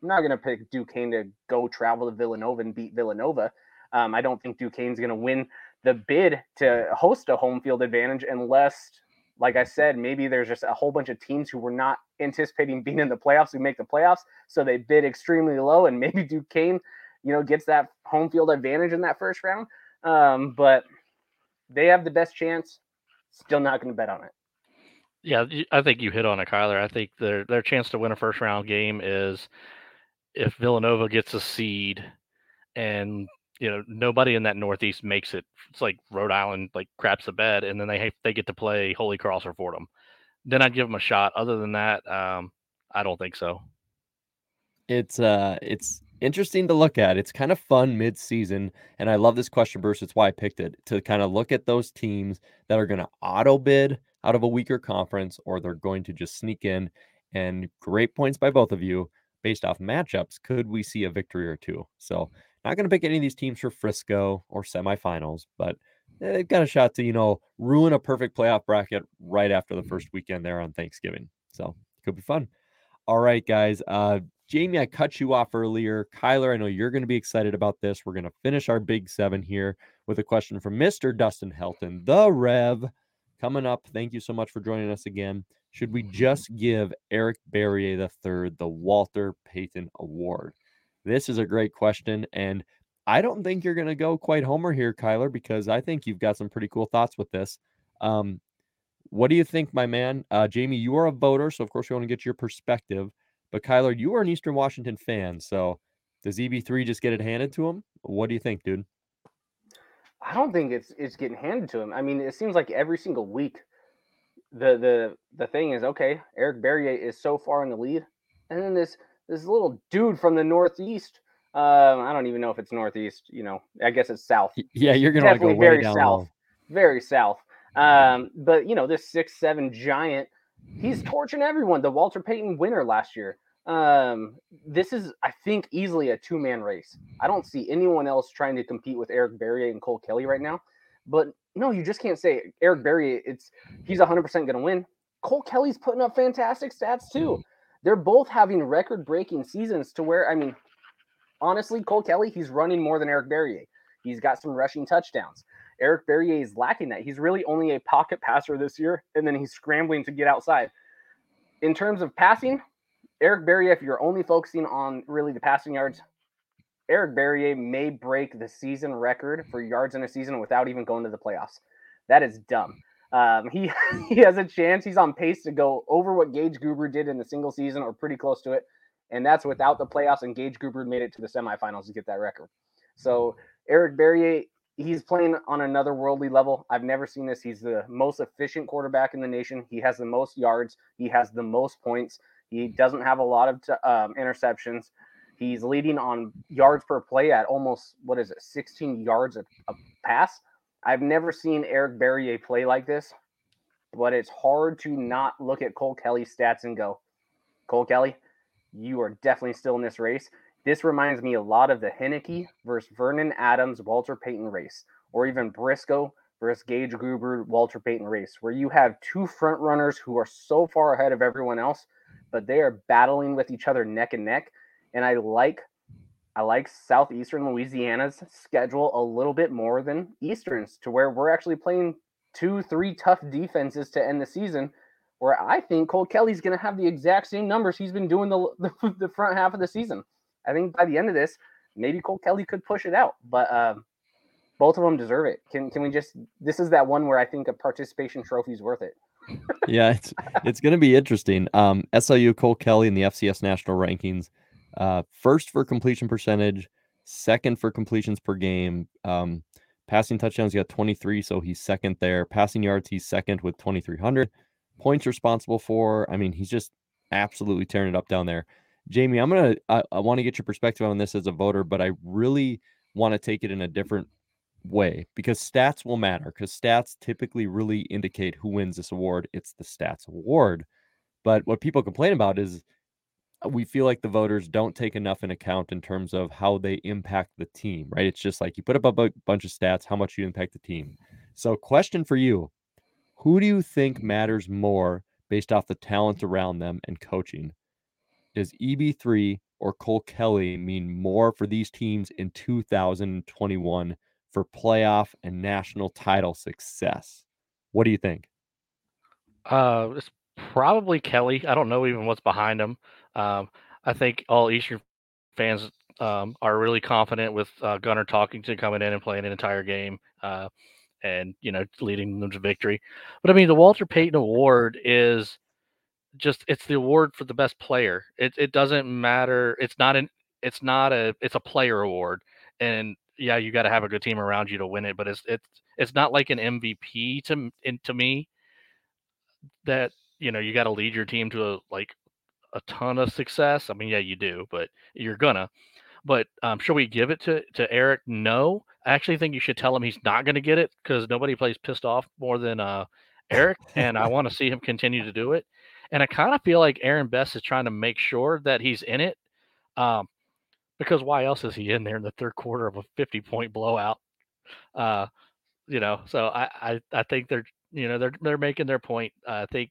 I'm not going to pick Duquesne to go travel to Villanova and beat Villanova. I don't think Duquesne's going to win the bid to host a home field advantage unless, like I said, maybe there's just a whole bunch of teams who were not anticipating being in the playoffs who make the playoffs, so they bid extremely low, and maybe Duquesne, gets that home field advantage in that first round. But they have the best chance. Still not going to bet on it. Yeah, I think you hit on it, Kyler. I think their chance to win a first-round game is if Villanova gets a seed and, nobody in that Northeast makes it. It's like Rhode Island, like, craps the bed, and then they get to play Holy Cross or Fordham. Then I'd give them a shot. Other than that, I don't think so. It's interesting to look at. It's kind of fun mid-season, and I love this question, Bruce. It's why I picked it, to kind of look at those teams that are going to auto bid out of a weaker conference, or they're going to just sneak in. And great points by both of you based off matchups. Could we see a victory or two? So not going to pick any of these teams for Frisco or semifinals, but they've got a shot to, ruin a perfect playoff bracket right after the first weekend there on Thanksgiving. So it could be fun. All right, guys. Jamie, I cut you off earlier. Kyler, I know you're going to be excited about this. We're going to finish our Big Seven here with a question from Mr. Dustin Helton, the Rev, coming up. Thank you so much for joining us again. Should we just give Eric Barrier III the Walter Payton Award? This is a great question, and I don't think you're going to go quite Homer here, Kyler, because I think you've got some pretty cool thoughts with this. What do you think, my man? Jamie, you are a voter, so of course we want to get your perspective. But Kyler, you are an Eastern Washington fan, so does EB3 just get it handed to him? What do you think, dude? I don't think it's getting handed to him. I mean, it seems like every single week, the thing is, okay, Eric Barrier is so far in the lead, and then this little dude from the Northeast. I don't even know if it's Northeast. I guess it's South. Yeah, you're gonna definitely go way very down south, low. Very South. But this 6'7" giant, he's torching everyone. The Walter Payton winner last year. This is, I think, easily a two-man race. I don't see anyone else trying to compete with Eric Barrier and Cole Kelly right now. But no, you just can't say Eric Barrier, he's 100% going to win. Cole Kelly's putting up fantastic stats too. They're both having record-breaking seasons to where, I mean, honestly, Cole Kelly, he's running more than Eric Barrier. He's got some rushing touchdowns. Eric Barrier is lacking that. He's really only a pocket passer this year, and then he's scrambling to get outside. In terms of passing, Eric Barrier, if you're only focusing on really the passing yards, Eric Barrier may break the season record for yards in a season without even going to the playoffs. That is dumb. He has a chance. He's on pace to go over what Gage Guber did in the single season or pretty close to it, and that's without the playoffs, and Gage Guber made it to the semifinals to get that record. So Eric Barrier, he's playing on another worldly level. I've never seen this. He's the most efficient quarterback in the nation. He has the most yards. He has the most points. He doesn't have a lot of interceptions. He's leading on yards per play at almost, 16 yards a pass. I've never seen Eric Barrier play like this, but it's hard to not look at Cole Kelly's stats and go, Cole Kelly, you are definitely still in this race. This reminds me a lot of the Henneke versus Vernon Adams, Walter Payton race, or even Briscoe versus Gage Gruber, Walter Payton race, where you have two front runners who are so far ahead of everyone else, but they are battling with each other neck and neck. And I like Southeastern Louisiana's schedule a little bit more than Eastern's, to where we're actually playing 2-3 tough defenses to end the season, where I think Cole Kelly's going to have the exact same numbers he's been doing the front half of the season. I think by the end of this, maybe Cole Kelly could push it out, but both of them deserve it. Can we just – this is that one where I think a participation trophy is worth it. Yeah, it's going to be interesting. SLU, Cole Kelly in the FCS National Rankings. First for completion percentage, second for completions per game. Passing touchdowns, he got 23, so he's second there. Passing yards, he's second with 2,300. Points responsible for, he's just absolutely tearing it up down there. Jamie, I want to get your perspective on this as a voter, but I really want to take it in a different way, because stats will matter, because stats typically really indicate who wins this award. It's the stats award. But what people complain about is we feel like the voters don't take enough in account in terms of how they impact the team, right? It's just like you put up a bunch of stats, how much you impact the team. So question for you, who do you think matters more based off the talent around them and coaching? Does EB3 or Cole Kelly mean more for these teams in 2021 for playoff and national title success? What do you think? It's probably Kelly. I don't know even what's behind him. I think all Eastern fans are really confident with Gunnar Talkington coming in and playing an entire game and, leading them to victory. But, the Walter Payton Award is just, it's the award for the best player. It doesn't matter. It's a player award. And yeah, you got to have a good team around you to win it, but it's not like an MVP to me that, you got to lead your team to a ton of success. Yeah, you do, but you're gonna. But should we give it to Eric? No, I actually think you should tell him he's not going to get it, because nobody plays pissed off more than Eric. And I want to see him continue to do it. And I kind of feel like Aaron Best is trying to make sure that he's in it, because why else is he in there in the third quarter of a 50-point blowout? So I think they're making their point. I think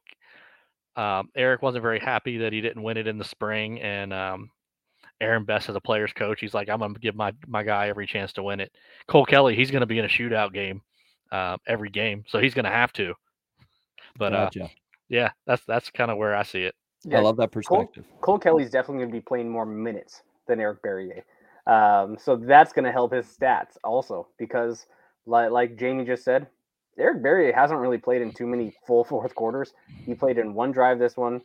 Eric wasn't very happy that he didn't win it in the spring, and Aaron Best as a player's coach, he's like, I'm going to give my guy every chance to win it. Cole Kelly, he's going to be in a shootout game every game, so he's going to have to. But gotcha. Yeah, that's kind of where I see it. Yeah, I love that perspective. Cole Kelly's definitely going to be playing more minutes than Eric Barrier, so that's going to help his stats also, because like Jamie just said, Eric Barrier hasn't really played in too many full fourth quarters. He played in one drive this one,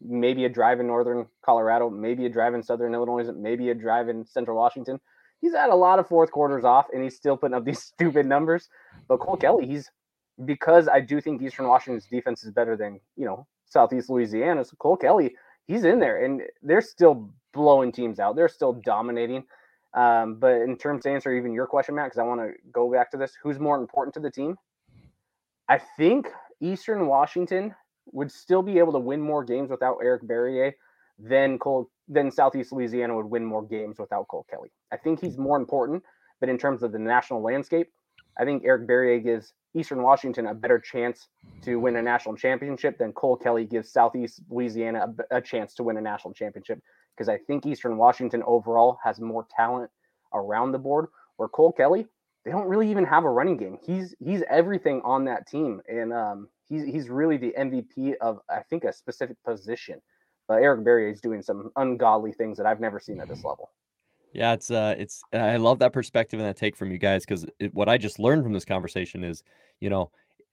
maybe a drive in Northern Colorado, maybe a drive in Southern Illinois, maybe a drive in Central Washington. He's had a lot of fourth quarters off, and he's still putting up these stupid numbers. But Cole Kelly, because I do think Eastern Washington's defense is better than, Southeast Louisiana. So Cole Kelly, he's in there, and they're still blowing teams out. They're still dominating. But in terms to answer even your question, Matt, because I want to go back to this, who's more important to the team? I think Eastern Washington would still be able to win more games without Eric Barrier than Southeast Louisiana would win more games without Cole Kelly. I think he's more important, but in terms of the national landscape, I think Eric Barrier gives Eastern Washington a better chance to win a national championship than Cole Kelly gives Southeast Louisiana a chance to win a national championship, because I think Eastern Washington overall has more talent around the board, where Cole Kelly, they don't really even have a running game. He's everything on that team, and he's really the MVP of, I think, a specific position. Eric Barrier is doing some ungodly things that I've never seen at this level. Yeah, it's I love that perspective and that take from you guys, because what I just learned from this conversation is,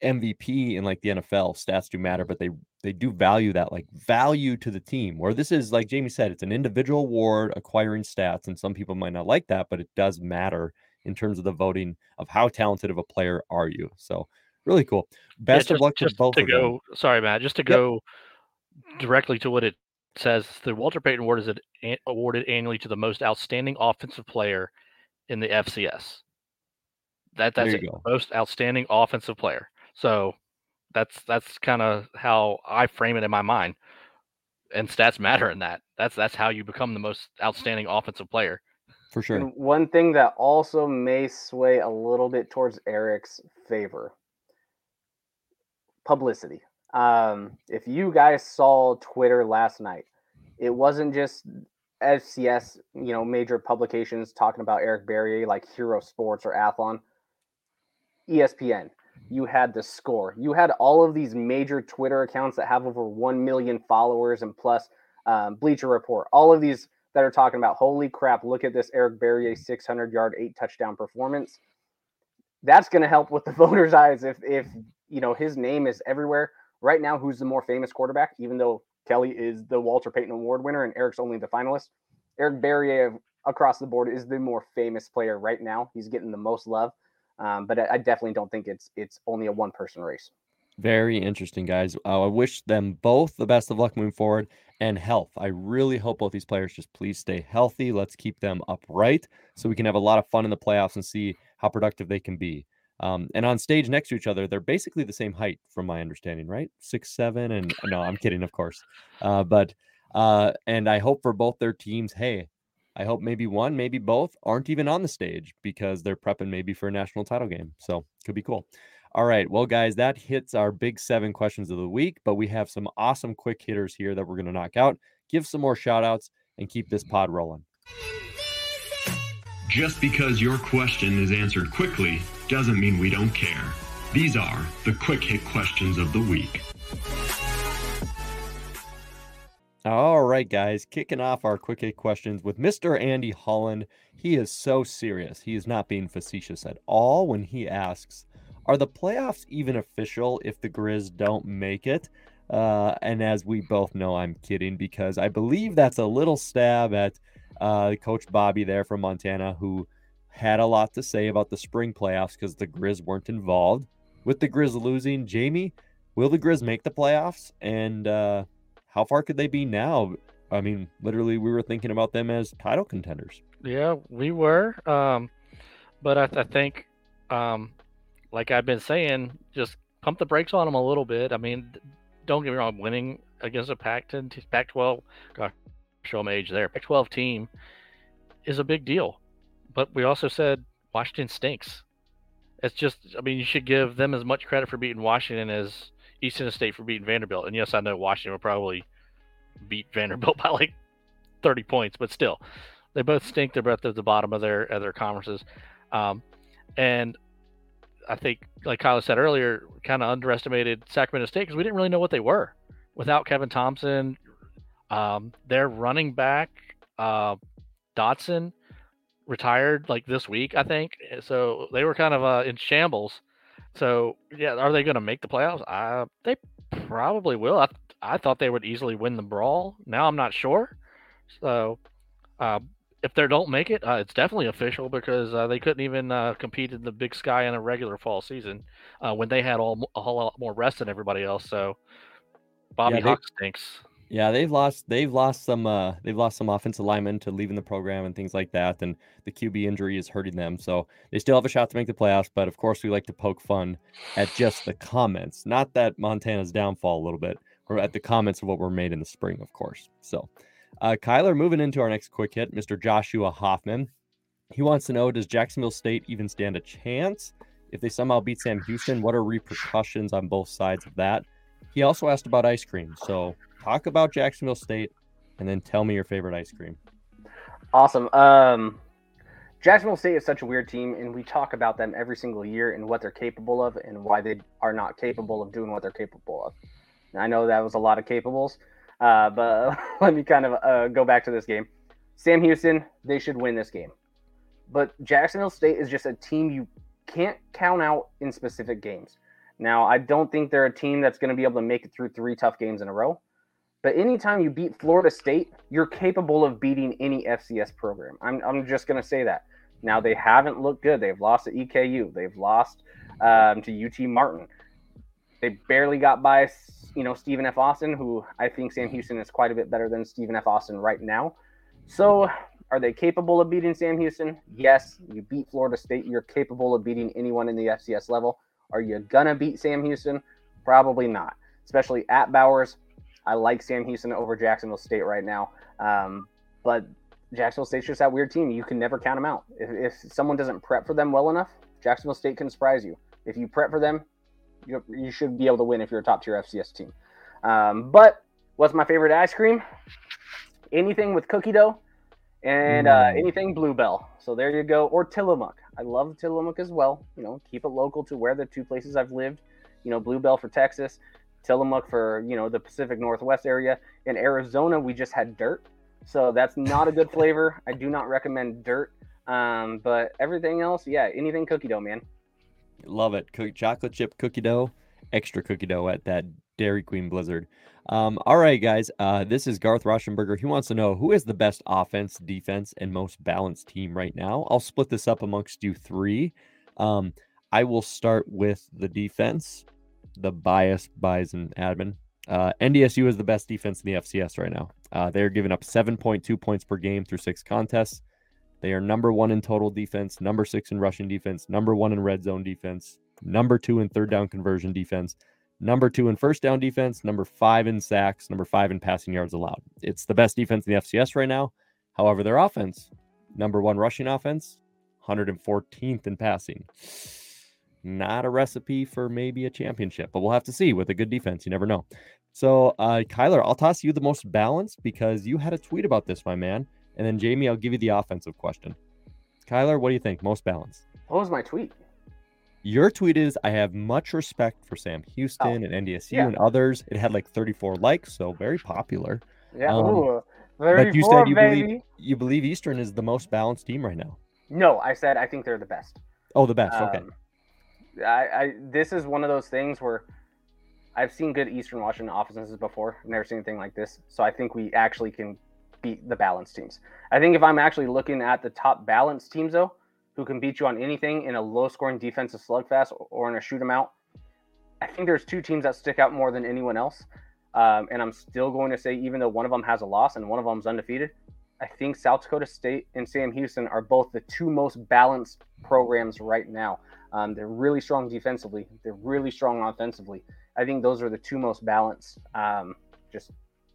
MVP in the NFL, stats do matter, but they do value that, value to the team, where this is, like Jamie said, it's an individual award acquiring stats, and some people might not like that, but it does matter in terms of the voting of how talented of a player are you. So really cool. Best of luck to both of them. Sorry, Matt, just to go directly to what it says, the Walter Payton Award is awarded annually to the most outstanding offensive player in the FCS. That's it. Most outstanding offensive player. So that's kind of how I frame it in my mind. And stats matter in that. That's how you become the most outstanding offensive player. For sure. And one thing that also may sway a little bit towards Eric's favor: publicity. If you guys saw Twitter last night, it wasn't just FCS, major publications talking about Eric Barrier like Hero Sports or Athlon. ESPN, you had The Score. You had all of these major Twitter accounts that have over 1 million followers and plus, Bleacher Report. All of these that are talking about, holy crap, look at this Eric Barrier 600-yard, 8-touchdown performance. That's going to help with the voters' eyes if his name is everywhere. Right now, who's the more famous quarterback? Even though Kelly is the Walter Payton Award winner and Eric's only the finalist, Eric Barrier across the board is the more famous player right now. He's getting the most love. But I definitely don't think it's only a one-person race. Very interesting, guys. I wish them both the best of luck moving forward and health. I really hope both these players just please stay healthy. Let's keep them upright so we can have a lot of fun in the playoffs and see how productive they can be. And on stage next to each other, they're basically the same height from my understanding, right? 6'7" and no, I'm kidding, of course. And I hope for both their teams, hey, I hope maybe one, maybe both aren't even on the stage because they're prepping maybe for a national title game. So could be cool. All right. Well, guys, that hits our big 7 questions of the week, but we have some awesome quick hitters here that we're going to knock out, give some more shout outs and keep this pod rolling. Just because your question is answered quickly doesn't mean we don't care. These are the quick hit questions of the week. All right, guys, kicking off our quick hit questions with Mr. Andy Holland. He is so serious. He is not being facetious at all when he asks, are the playoffs even official if the Grizz don't make it? And as we both know, I'm kidding, because I believe that's a little stab at Coach Bobby there from Montana, who had a lot to say about the spring playoffs because the Grizz weren't involved. With the Grizz losing, Jamie, will the Grizz make the playoffs? And how far could they be now? I mean, literally, we were thinking about them as title contenders. Yeah, we were. But I think, like I've been saying, just pump the brakes on them a little bit. I mean, don't get me wrong, winning against a Pac-12, God, show my age there, Pac-12 team is a big deal. But we also said Washington stinks. It's just, I mean, you should give them as much credit for beating Washington as Eastern State for beating Vanderbilt. And yes, I know Washington will probably beat Vanderbilt by like 30 points, but still, they both stink. They're both at the bottom of their conferences. And I think, like Kyler said earlier, kind of underestimated Sacramento State because we didn't really know what they were without Kevin Thompson. Their running back, Dotson, retired like this week, I think. So they were kind of in shambles. So, yeah, are they going to make the playoffs? They probably will. I thought they would easily win the brawl. Now I'm not sure. So if they don't make it, it's definitely official because they couldn't even compete in the Big Sky in a regular fall season when they had a whole lot more rest than everybody else. So Bobby Hawk stinks. Yeah, they've lost some offensive linemen to leaving the program and things like that, and the QB injury is hurting them. So they still have a shot to make the playoffs, but of course we like to poke fun at just the comments. Not that Montana's downfall a little bit, or at the comments of what were made in the spring, of course. So Kyler, moving into our next quick hit, Mr. Joshua Hoffman. He wants to know, does Jacksonville State even stand a chance if they somehow beat Sam Houston? What are repercussions on both sides of that? He also asked about ice cream. So talk about Jacksonville State and then tell me your favorite ice cream. Awesome. Jacksonville State is such a weird team, and we talk about them every single year and what they're capable of and why they are not capable of doing what they're capable of. And I know that was a lot of capables, but let me kind of go back to this game. Sam Houston, they should win this game. But Jacksonville State is just a team you can't count out in specific games. Now, I don't think they're a team that's going to be able to make it through 3 tough games in a row. But anytime you beat Florida State, you're capable of beating any FCS program. I'm just going to say that. Now, they haven't looked good. They've lost to EKU. They've lost to UT Martin. They barely got by, you know, Stephen F. Austin, who I think Sam Houston is quite a bit better than Stephen F. Austin right now. So are they capable of beating Sam Houston? Yes. You beat Florida State. You're capable of beating anyone in the FCS level. Are you going to beat Sam Houston? Probably not, especially at Bowers. I like Sam Houston over Jacksonville State right now. But Jacksonville State's just that weird team. You can never count them out. If someone doesn't prep for them well enough, Jacksonville State can surprise you. If you prep for them, you should be able to win if you're a top-tier FCS team. But what's my favorite ice cream? Anything with cookie dough and anything Bluebell. So there you go. Or Tillamook. I love Tillamook as well. You know, keep it local to where the two places I've lived. You know, Bluebell for Texas, Tillamook for, you know, the Pacific Northwest area. In Arizona, we just had dirt. So that's not a good flavor. I do not recommend dirt. But everything else, yeah, anything cookie dough, man. Love it. Chocolate chip cookie dough, extra cookie dough at that Dairy Queen Blizzard. All right, guys. This is Garth Rauschenberger. He wants to know who is the best offense, defense, and most balanced team right now. I'll split this up amongst you three. I will start with the defense, the Bison admin. NDSU is the best defense in the FCS right now. They're giving up 7.2 points per game through 6 contests. They are number 1 in total defense, number 6 in rushing defense, number 1 in red zone defense, number 2 in third down conversion defense, number 2 in first down defense, number 5 in sacks, number 5 in passing yards allowed. It's the best defense in the FCS right now. However, their offense, number 1 rushing offense, 114th in passing. Not a recipe for maybe a championship, but we'll have to see with a good defense. You never know. So, Kyler, I'll toss you the most balanced because you had a tweet about this, my man. And then, Jamie, I'll give you the offensive question. Kyler, what do you think? Most balanced. What was my tweet? Your tweet is, I have much respect for Sam Houston and NDSU and others. It had like 34 likes, so very popular. Yeah, ooh, 34, but you said you believe Eastern is the most balanced team right now. No, I said I think they're the best. Oh, the best. Okay. This is one of those things where I've seen good Eastern Washington offenses before. I've never seen anything like this. So I think we actually can beat the balanced teams. I think if I'm actually looking at the top balanced teams, though, who can beat you on anything in a low-scoring defensive slugfest or in a shoot-'em-out, I think there's two teams that stick out more than anyone else. And I'm still going to say, even though one of them has a loss and one of them's undefeated, I think South Dakota State and Sam Houston are both the two most balanced programs right now. They're really strong defensively. They're really strong offensively. I think those are the two most balanced. Just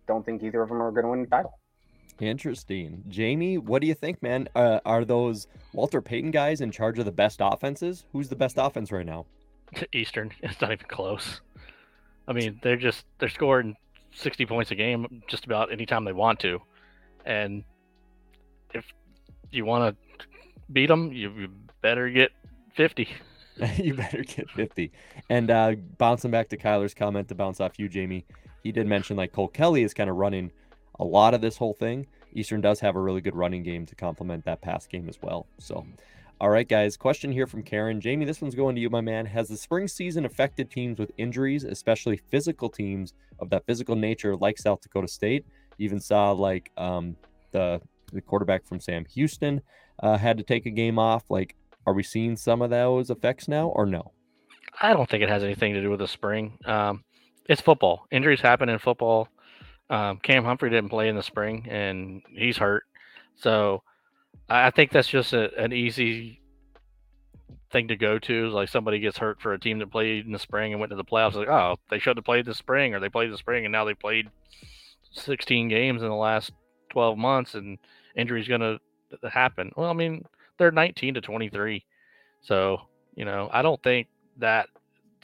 don't think either of them are going to win the title. Interesting. Jamie, what do you think, man? Are those Walter Payton guys in charge of the best offenses? Who's the best offense right now? Eastern. It's not even close. I mean, they're scoring 60 points a game just about any time they want to. And if you want to beat them, you better get 50. You better get 50. And bouncing back to Kyler's comment to bounce off you, Jamie, he did mention like Cole Kelly is kind of running a lot of this whole thing. Eastern does have a really good running game to complement that pass game as well. So, all right, guys, question here from Karen. Jamie, this one's going to you, my man. Has the spring season affected teams with injuries, especially physical teams of that physical nature like South Dakota State? Even saw like the quarterback from Sam Houston had to take a game off. Like, are we seeing some of those effects now or no? I don't think it has anything to do with the spring. It's football. Injuries happen in football. Cam Humphrey didn't play in the spring and he's hurt. So I think that's just an easy thing to go to. Like somebody gets hurt for a team that played in the spring and went to the playoffs. Like, oh, they should have played the spring, or they played the spring and now they played 16 games in the last 12 months and injury's going to happen. Well, I mean, they're 19 to 23. So, you know, I don't think that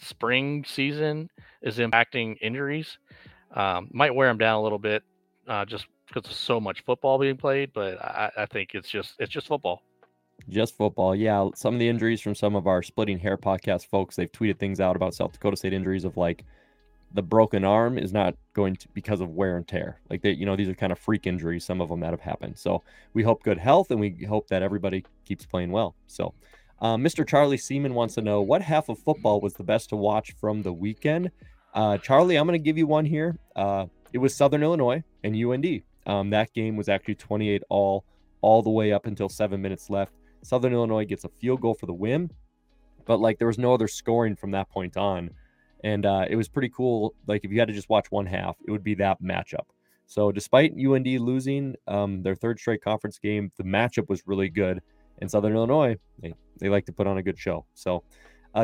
spring season is impacting injuries. Might wear them down a little bit just because of so much football being played, but I think it's just football. Just football. Yeah. Some of the injuries from some of our Splitting Hair podcast folks, they've tweeted things out about South Dakota State injuries of like, the broken arm is not going to because of wear and tear. Like they, you know, these are kind of freak injuries, some of them that have happened. So we hope good health and we hope that everybody keeps playing well. So Mr. Charlie Seaman wants to know what half of football was the best to watch from the weekend. Charlie, I'm going to give you one here. It was Southern Illinois and UND. That game was actually 28 all the way up until 7 minutes left. Southern Illinois gets a field goal for the win, but like there was no other scoring from that point on. And it was pretty cool. Like if you had to just watch one half, it would be that matchup. So despite UND losing their third straight conference game, the matchup was really good. And Southern Illinois, they like to put on a good show. So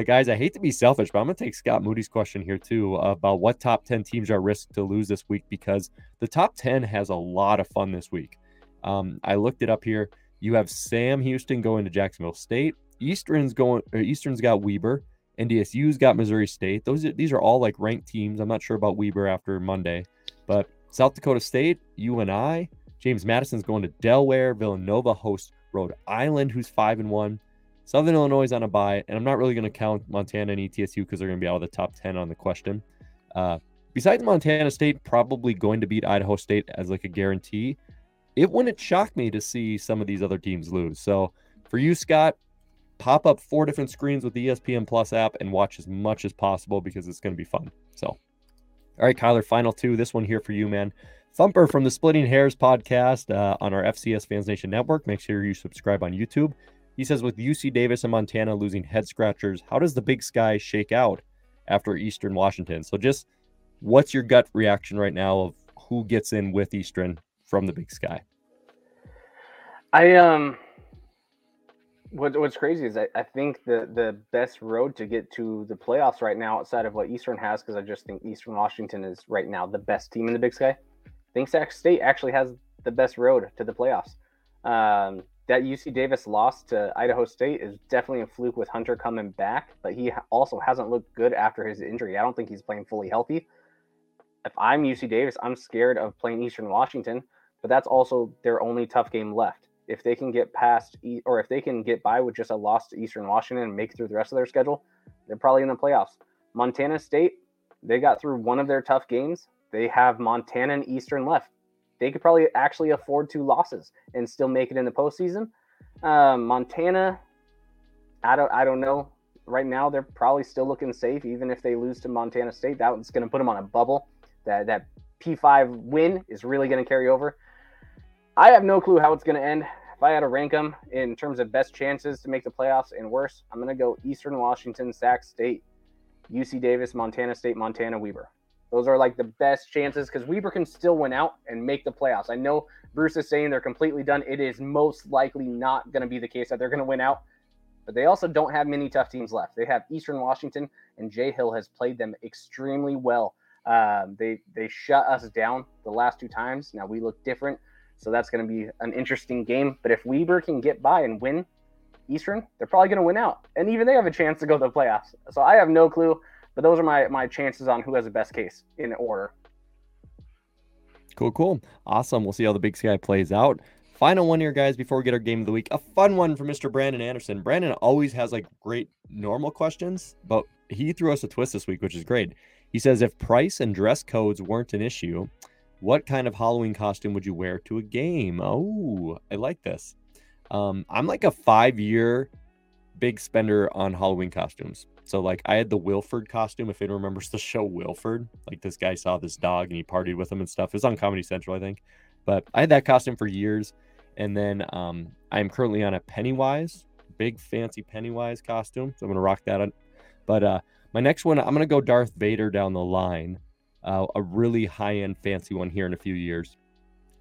guys, I hate to be selfish, but I'm going to take Scott Moody's question here too about what top 10 teams are risked to lose this week, because the top 10 has a lot of fun this week. I looked it up here. You have Sam Houston going to Jacksonville State. Eastern's got Weber. NDSU's got Missouri State. These are all like ranked teams. I'm not sure about Weber after Monday, but South Dakota State, UNI, James Madison's going to Delaware. Villanova hosts Rhode Island, who's 5-1. Southern Illinois is on a bye, and I'm not really going to count Montana and ETSU because they're going to be out of the top 10 on the question. Besides Montana State probably going to beat Idaho State as like a guarantee, it wouldn't shock me to see some of these other teams lose. So for you, Scott, pop up 4 different screens with the ESPN Plus app and watch as much as possible because it's going to be fun. So, all right, Kyler, final 2. This one here for you, man. Thumper from the Splitting Hairs podcast on our FCS Fans Nation network. Make sure you subscribe on YouTube. He says, with UC Davis and Montana losing head scratchers, how does the Big Sky shake out after Eastern Washington? So just what's your gut reaction right now of who gets in with Eastern from the Big Sky? What's crazy is I think the best road to get to the playoffs right now outside of what Eastern has, because I just think Eastern Washington is right now the best team in the Big Sky. I think Sac State actually has the best road to the playoffs. That UC Davis loss to Idaho State is definitely a fluke with Hunter coming back, but he also hasn't looked good after his injury. I don't think he's playing fully healthy. If I'm UC Davis, I'm scared of playing Eastern Washington, but that's also their only tough game left. If they can get past, or if they can get by with just a loss to Eastern Washington and make it through the rest of their schedule, they're probably in the playoffs. Montana State, they got through one of their tough games. They have Montana and Eastern left. They could probably actually afford 2 losses and still make it in the postseason. Montana, I don't know. Right now, they're probably still looking safe. Even if they lose to Montana State, that one's going to put them on a bubble. That P5 win is really going to carry over. I have no clue how it's going to end. If I had to rank them in terms of best chances to make the playoffs and worse, I'm going to go Eastern Washington, Sac State, UC Davis, Montana State, Montana, Weber. Those are like the best chances because Weber can still win out and make the playoffs. I know Bruce is saying they're completely done. It is most likely not going to be the case that they're going to win out, but they also don't have many tough teams left. They have Eastern Washington, and Jay Hill has played them extremely well. They shut us down the last 2 times. Now we look different. So that's going to be an interesting game. But if Weber can get by and win Eastern, they're probably going to win out. And even they have a chance to go to the playoffs. So I have no clue. But those are my chances on who has the best case in order. Cool. Awesome. We'll see how the Big Sky plays out. Final one here, guys, before we get our game of the week. A fun one for Mr. Brandon Anderson. Brandon always has like great normal questions, but he threw us a twist this week, which is great. He says, if price and dress codes weren't an issue, what kind of Halloween costume would you wear to a game? Oh, I like this. I'm like a 5-year big spender on Halloween costumes. So like I had the Wilford costume, if anyone remembers the show Wilford, like this guy saw this dog and he partied with him and stuff. It was on Comedy Central, I think. But I had that costume for years. And then I'm currently on a Pennywise, big fancy Pennywise costume. So I'm going to rock that on. But my next one, I'm going to go Darth Vader down the line. A really high-end fancy one here in a few years.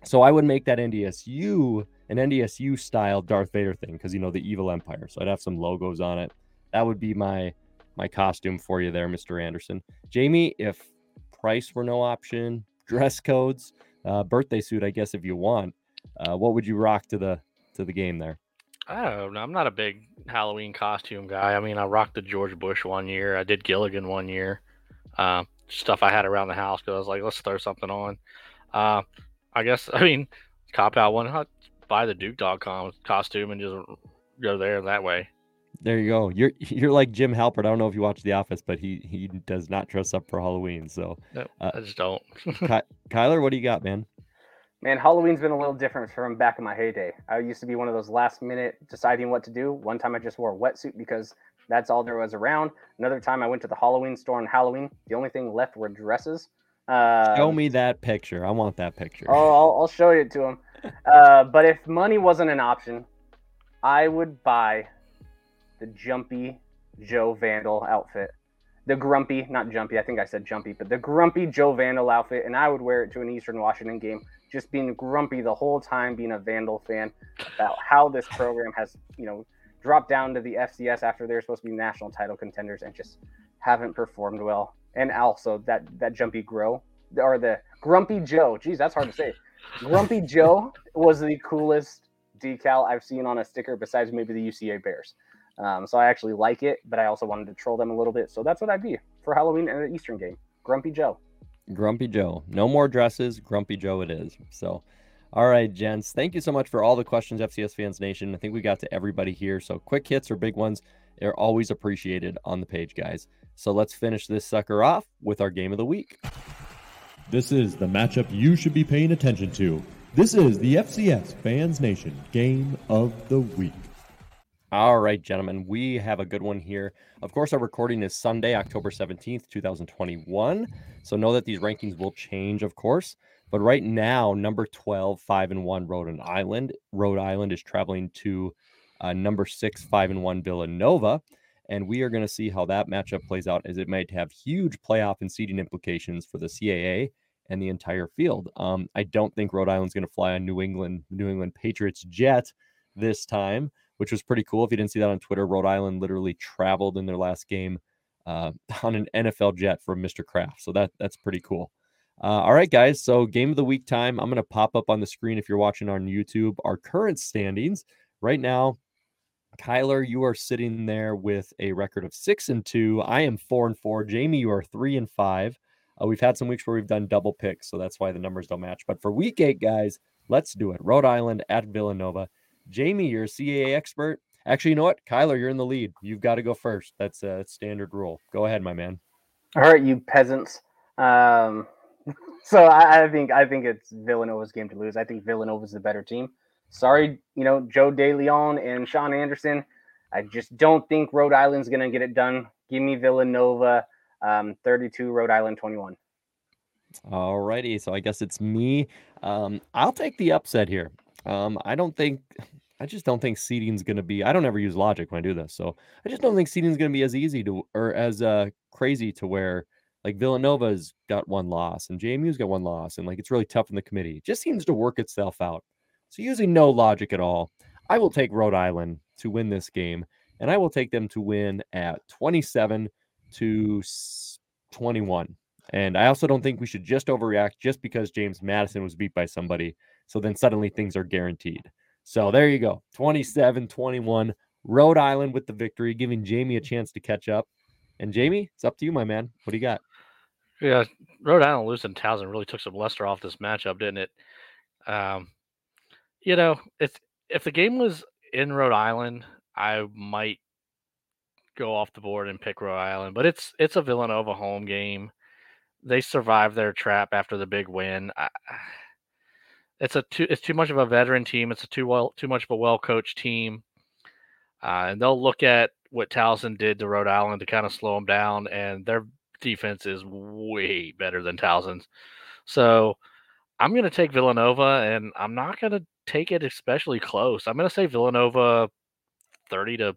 So I would make that NDSU style Darth Vader thing, because you know, the evil empire. So I'd have some logos on it. That would be my costume for you there, Mr. Anderson. Jamie, if price were no option, dress codes, birthday suit, I guess if you want, what would you rock to the game there? I don't know. I'm not a big Halloween costume guy. I mean, I rocked the George Bush one year. I did Gilligan one year. Stuff I had around the house because I was like, let's throw something on. I guess, I mean, cop out one, I'll buy the Duke Dog costume and just go there that way. There you go. You're like Jim Halpert. I don't know if you watch The Office, but he does not dress up for Halloween. So no, I just don't. Kyler, what do you got, man? Man, Halloween's been a little different from back in my heyday. I used to be one of those last minute deciding what to do. One time I just wore a wetsuit because that's all there was around. Another time I went to the Halloween store on Halloween. The only thing left were dresses. Show me that picture. I want that picture. Oh, I'll show it to him. But if money wasn't an option, I would buy the jumpy Joe Vandal outfit. The grumpy, not jumpy, I think I said jumpy, but the grumpy Joe Vandal outfit, and I would wear it to an Eastern Washington game, just being grumpy the whole time, being a Vandal fan, about how this program has, you know, dropped down to the FCS after they're supposed to be national title contenders and just haven't performed well. And also that jumpy Grow, or the grumpy Joe, geez, that's hard to say. Grumpy Joe was the coolest decal I've seen on a sticker besides maybe the UCA Bears. So I actually like it, but I also wanted to troll them a little bit. So that's what I'd be for Halloween and an Eastern game. Grumpy Joe. Grumpy Joe. No more dresses. Grumpy Joe it is. So, all right, gents. Thank you so much for all the questions, FCS Fans Nation. I think we got to everybody here. So quick hits or big ones are always appreciated on the page, guys. So let's finish this sucker off with our game of the week. This is the matchup you should be paying attention to. This is the FCS Fans Nation game of the week. All right, gentlemen, we have a good one here. Of course, our recording is Sunday, October 17th, 2021. So know that these rankings will change, of course. But right now, number 12, 5-1, Rhode Island. Rhode Island is traveling to number 6, 5-1, Villanova. And we are going to see how that matchup plays out, as it might have huge playoff and seeding implications for the CAA and the entire field. I don't think Rhode Island's going to fly on New England Patriots jet this time, which was pretty cool. If you didn't see that on Twitter, Rhode Island literally traveled in their last game on an NFL jet from Mr. Kraft. So that's pretty cool. All right, guys. So game of the week time. I'm going to pop up on the screen if you're watching on YouTube our current standings right now. Kyler, you are sitting there with a record of 6-2. I am 4-4. Jamie, you are 3-5. We've had some weeks where we've done double picks, so that's why the numbers don't match. But for week 8, guys, let's do it. Rhode Island at Villanova. Jamie, you're a CAA expert. Actually, you know what? Kyler, you're in the lead. You've got to go first. That's a standard rule. Go ahead, my man. All right, you peasants. So I think it's Villanova's game to lose. I think Villanova's the better team. Sorry, you know, Joe DeLeon and Sean Anderson. I just don't think Rhode Island's going to get it done. Give me Villanova 32, Rhode Island 21. All righty. So I guess it's me. I'll take the upset here. I just don't think seeding's going to be, I don't ever use logic when I do this. So I just don't think seeding's going to be as easy to, or as crazy to where like Villanova's got one loss and JMU's got one loss. And like, it's really tough in the committee. It just seems to work itself out. So using no logic at all, I will take Rhode Island to win this game, and I will take them to win at 27-21. And I also don't think we should just overreact just because James Madison was beat by somebody. So then suddenly things are guaranteed. So there you go. 27-21, Rhode Island with the victory, giving Jamie a chance to catch up. And Jamie, it's up to you, my man. What do you got? Yeah, Rhode Island losing Towson really took some luster off this matchup, didn't it? You know, if the game was in Rhode Island, I might go off the board and pick Rhode Island. But it's a Villanova home game. They survived their trap after the big win. It's too much of a veteran team. It's too much of a well-coached team, and they'll look at what Towson did to Rhode Island to kind of slow them down. And their defense is way better than Towson's. So I'm going to take Villanova, and I'm not going to take it especially close. I'm going to say Villanova 30-13.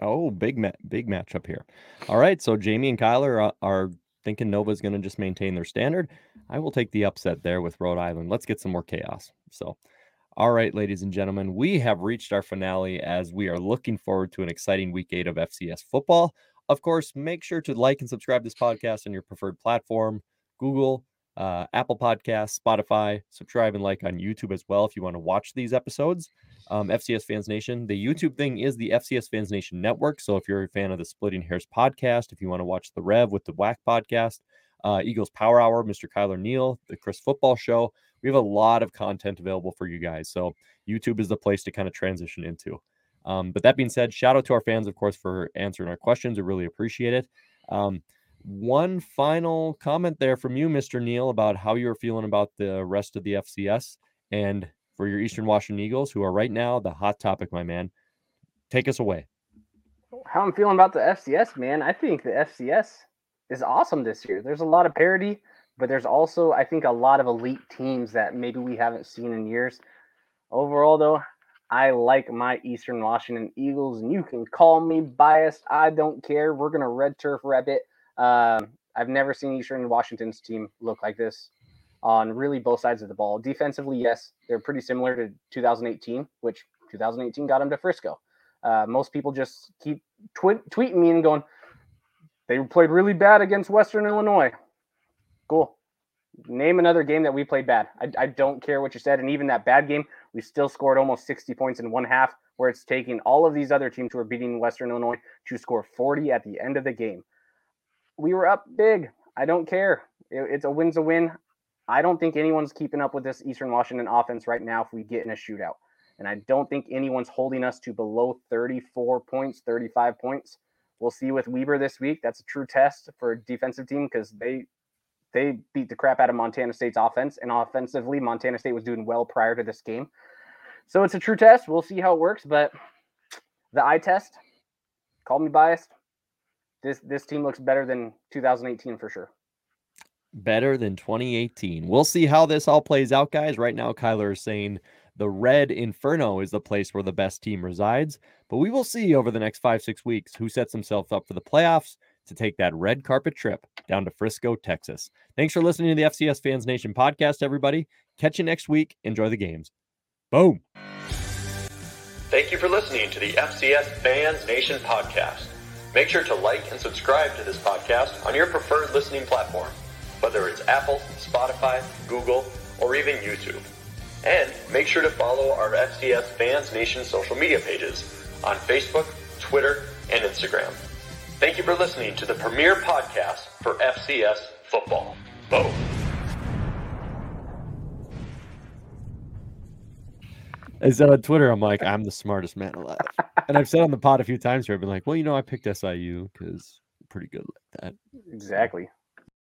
Oh, big matchup here. All right, so Jamie and Kyler are thinking Nova's going to just maintain their standard. I will take the upset there with Rhode Island. Let's get some more chaos. So, all right, ladies and gentlemen, we have reached our finale as we are looking forward to an exciting week 8 of FCS football. Of course, make sure to like and subscribe to this podcast on your preferred platform, Google, Apple Podcasts, Spotify. Subscribe and like on YouTube as well if you want to watch these episodes. FCS Fans Nation, the YouTube thing is the FCS Fans Nation Network. So if you're a fan of the Splitting Hairs podcast, if you want to watch the Rev with the Whack podcast, Eagles Power Hour, Mr. Kyler Neal, the Chris Football Show, we have a lot of content available for you guys. So YouTube is the place to kind of transition into. But that being said, shout out to our fans, of course, for answering our questions. We really appreciate it. One final comment there from you, Mr. Neal, about how you're feeling about the rest of the FCS and for your Eastern Washington Eagles, who are right now the hot topic, my man. Take us away. How I'm feeling about the FCS, man. I think the FCS is awesome this year. There's a lot of parity, but there's also, I think, a lot of elite teams that maybe we haven't seen in years. Overall, though, I like my Eastern Washington Eagles, and you can call me biased. I don't care. We're going to red turf rep it. I've never seen Eastern Washington's team look like this on really both sides of the ball. Defensively, yes, they're pretty similar to 2018, which 2018 got them to Frisco. Most people just keep tweeting me and going, they played really bad against Western Illinois. Cool. Name another game that we played bad. I don't care what you said. And even that bad game, we still scored almost 60 points in one half, where it's taking all of these other teams who are beating Western Illinois to score 40 at the end of the game. We were up big. I don't care. It's a win's a win. I don't think anyone's keeping up with this Eastern Washington offense right now if we get in a shootout. And I don't think anyone's holding us to below 34 points, 35 points. We'll see with Weber this week. That's a true test for a defensive team because they beat the crap out of Montana State's offense, and offensively, Montana State was doing well prior to this game. So it's a true test. We'll see how it works, but the eye test, call me biased, this team looks better than 2018 for sure. Better than 2018. We'll see how this all plays out, guys. Right now, Kyler is saying the Red Inferno is the place where the best team resides, but we will see over the next 5-6 weeks who sets himself up for the playoffs to take that red carpet trip down to Frisco, Texas. Thanks for listening to the FCS Fans Nation podcast, everybody. Catch you next week. Enjoy the games. Boom. Thank you for listening to the FCS Fans Nation podcast. Make sure to like and subscribe to this podcast on your preferred listening platform, whether it's Apple, Spotify, Google, or even YouTube. And make sure to follow our FCS Fans Nation social media pages on Facebook, Twitter, and Instagram. Thank you for listening to the premier podcast for FCS football. Boom. I said on Twitter, I'm like, I'm the smartest man alive. And I've said on the pod a few times here, I've been like, well, I picked SIU because I'm pretty good like that. Exactly.